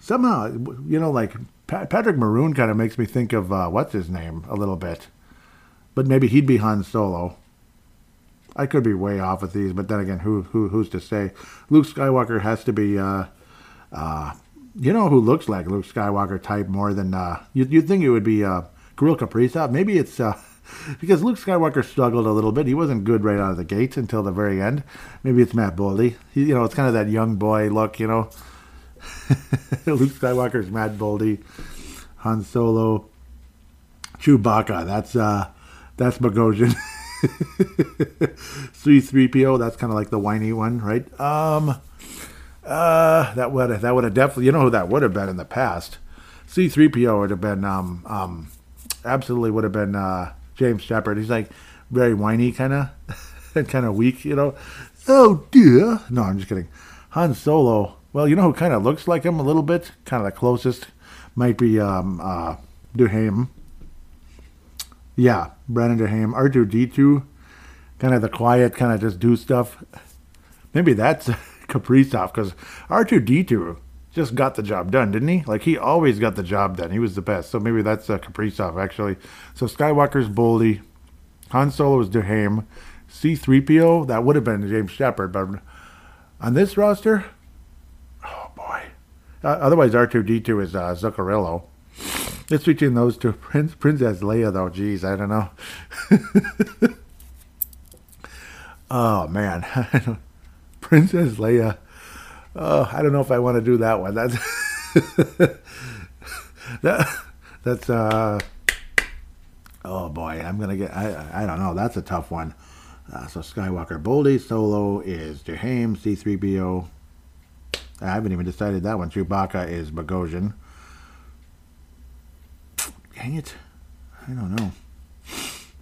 somehow, you know, like Patrick Maroon kind of makes me think of what's his name a little bit, but maybe he'd be Han Solo. I could be way off with these, but then again, who's to say? Luke Skywalker has to be, you know, who looks like Luke Skywalker type more than you'd think it would be Kirill Kaprizov. Maybe it's. Because Luke Skywalker struggled a little bit. He wasn't good right out of the gates until the very end. Maybe it's Matt Boldy. You know, it's kind of that young boy look, you know. Luke Skywalker's Mad Boldy. Han Solo. Chewbacca. That's Bogosian. C-3PO. That's kind of like the whiny one, right? That would have definitely, you know who that would have been in the past. C-3PO would have been absolutely would have been James Shepard. He's like very whiny kind of and kind of weak, you know. Oh dear. No, I'm just kidding. Han Solo. Well, you know who kind of looks like him a little bit? Kind of the closest might be Duhaime. Yeah, Brandon Duhaime. R2-D2. Kind of the quiet, kind of just do stuff. Maybe that's Kaprizov, because R2-D2 just got the job done, didn't he? Like, he always got the job done. He was the best. So maybe that's Kaprizov, actually. So Skywalker's Boldy. Han Solo is Duhaime. C-3PO, that would have been James Shepard, but on this roster, oh boy. Otherwise, R2-D2 is Zuccarello. It's between those two. Princess Leia, though. Jeez, I don't know. Oh, man. Princess Leia. Oh, I don't know if I want to do that one. That's that's oh boy, I'm gonna get. I don't know. That's a tough one. So Skywalker, Boldy, Solo is Duhaime, C-3PO. I haven't even decided that one. Chewbacca is Bogosian. Dang it, I don't know.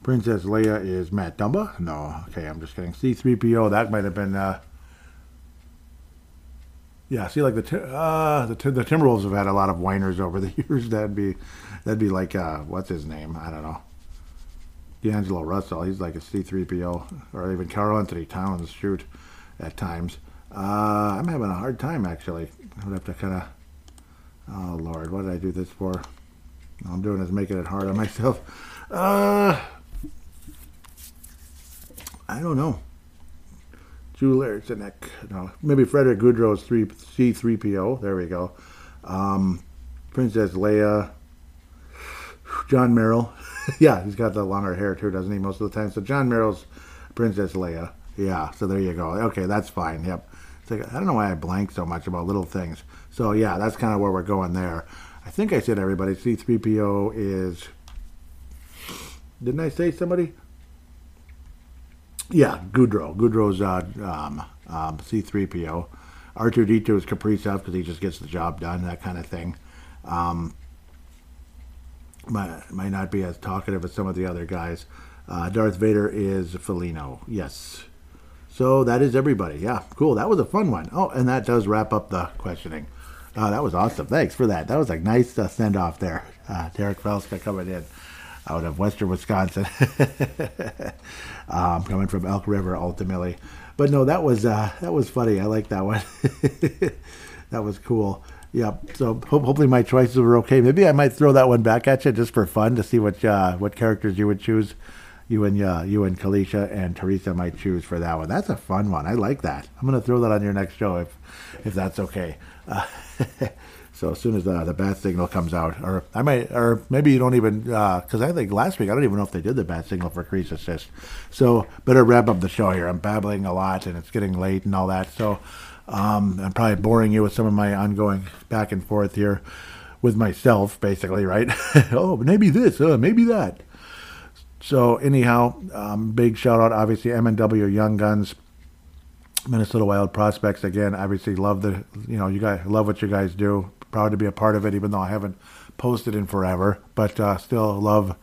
Princess Leia is Matt Dumba. No, okay, I'm just kidding. C-3PO. That might have been. Yeah, see, like the Timberwolves have had a lot of whiners over the years. That'd be like what's his name? I don't know. D'Angelo Russell. He's like a C-3PO, or even Carl Anthony Towns. Shoot, at times. I'm having a hard time actually. I would have to kind of. Oh Lord, what did I do this for? All I'm doing is making it hard on myself. I don't know. Joel Eriksson Ek. No, maybe Freddie Gaudreau's C-3PO. There we go. Princess Leia. John Merrill. Yeah, he's got the longer hair too, doesn't he, most of the time? So John Merrill's Princess Leia. Yeah, so there you go. Okay, that's fine. Yep. It's like, I don't know why I blank so much about little things. So yeah, that's kind of where we're going there. I think I said everybody. C-3PO is... Didn't I say somebody? Yeah, Gaudreau. Gaudreau's C-3PO. R2-D2 is Kaprizov because he just gets the job done, that kind of thing. Might not be as talkative as some of the other guys. Darth Vader is Foligno. Yes. So that is everybody. Yeah, cool. That was a fun one. Oh, and that does wrap up the questioning. That was awesome. Thanks for that. That was a nice send-off there. Derek Felska coming in out of western Wisconsin. Coming from Elk River, ultimately. But no, that was funny. I like that one. That was cool. Yep. So hopefully my choices were okay. Maybe I might throw that one back at you just for fun to see what characters you would choose. You and Kalisha and Teresa might choose for that one. That's a fun one. I like that. I'm going to throw that on your next show if that's okay. So as soon as the bat signal comes out, or maybe you don't even, because I think last week I don't even know if they did the bat signal for crease assist. So better wrap up the show here. I'm babbling a lot and it's getting late and all that. So I'm probably boring you with some of my ongoing back and forth here with myself, basically, right? Oh, maybe this, maybe that. So anyhow, big shout out, obviously M&W Young Guns. Minnesota Wild prospects again. Obviously, love the you guys love what you guys do. Proud to be a part of it, even though I haven't posted in forever. But still love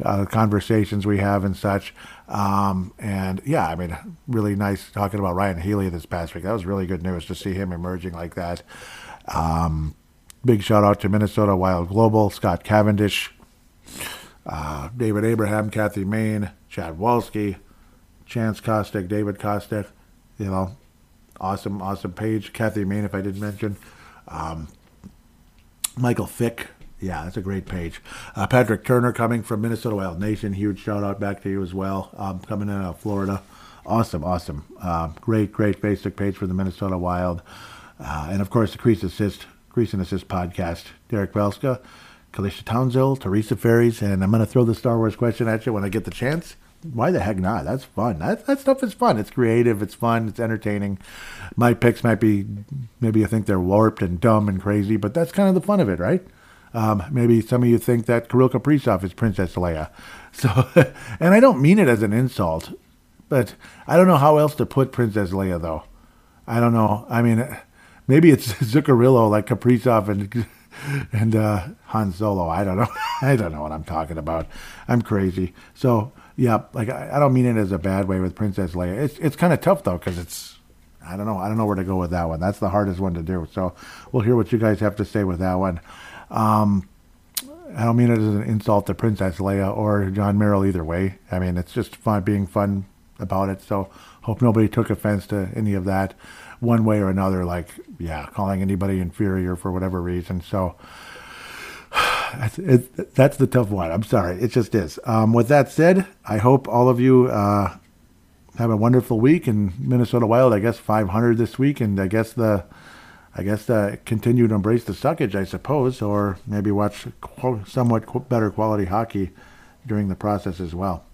the conversations we have and such. And yeah, I mean, really nice talking about Ryan Healy this past week. That was really good news to see him emerging like that. Big shout out to Minnesota Wild Global, Scott Cavendish, David Abraham, Kathy Main, Chad Walski, Chance Kostick, David Kostick. You know, awesome page. Kathy Main, if I didn't mention. Michael Fick. Yeah, that's a great page. Patrick Turner coming from Minnesota Wild Nation. Huge shout-out back to you as well. Coming in out of Florida. Awesome. Great Facebook page for the Minnesota Wild. And, of course, the Crease and Assist podcast. Derek Belska, Kalisha Townsville, Teresa Ferries. And I'm going to throw the Star Wars question at you when I get the chance. why the heck not? That's fun. That stuff is fun. It's creative. It's fun. It's entertaining. My picks might be, maybe you think they're warped and dumb and crazy, but that's kind of the fun of it, right? Maybe some of you think that Kirill Kaprizov is Princess Leia. So, and I don't mean it as an insult, but I don't know how else to put Princess Leia, though. I don't know. I mean, maybe it's Zuccarello, like Kaprizov and Han Solo. I don't know. I don't know what I'm talking about. I'm crazy. So, yeah, like I don't mean it as a bad way with Princess Leia. It's kind of tough, though, because it's, I don't know. I don't know where to go with that one. That's the hardest one to do. So we'll hear what you guys have to say with that one. I don't mean it as an insult to Princess Leia or John Merrill either way. I mean, it's just fun being fun about it. So hope nobody took offense to any of that one way or another, like, yeah, calling anybody inferior for whatever reason. So that's the tough one. I'm sorry. It just is. With that said, I hope all of you have a wonderful week. And Minnesota Wild, I guess 500 this week. And I guess the continue to embrace the suckage, I suppose, or maybe watch somewhat better quality hockey during the process as well.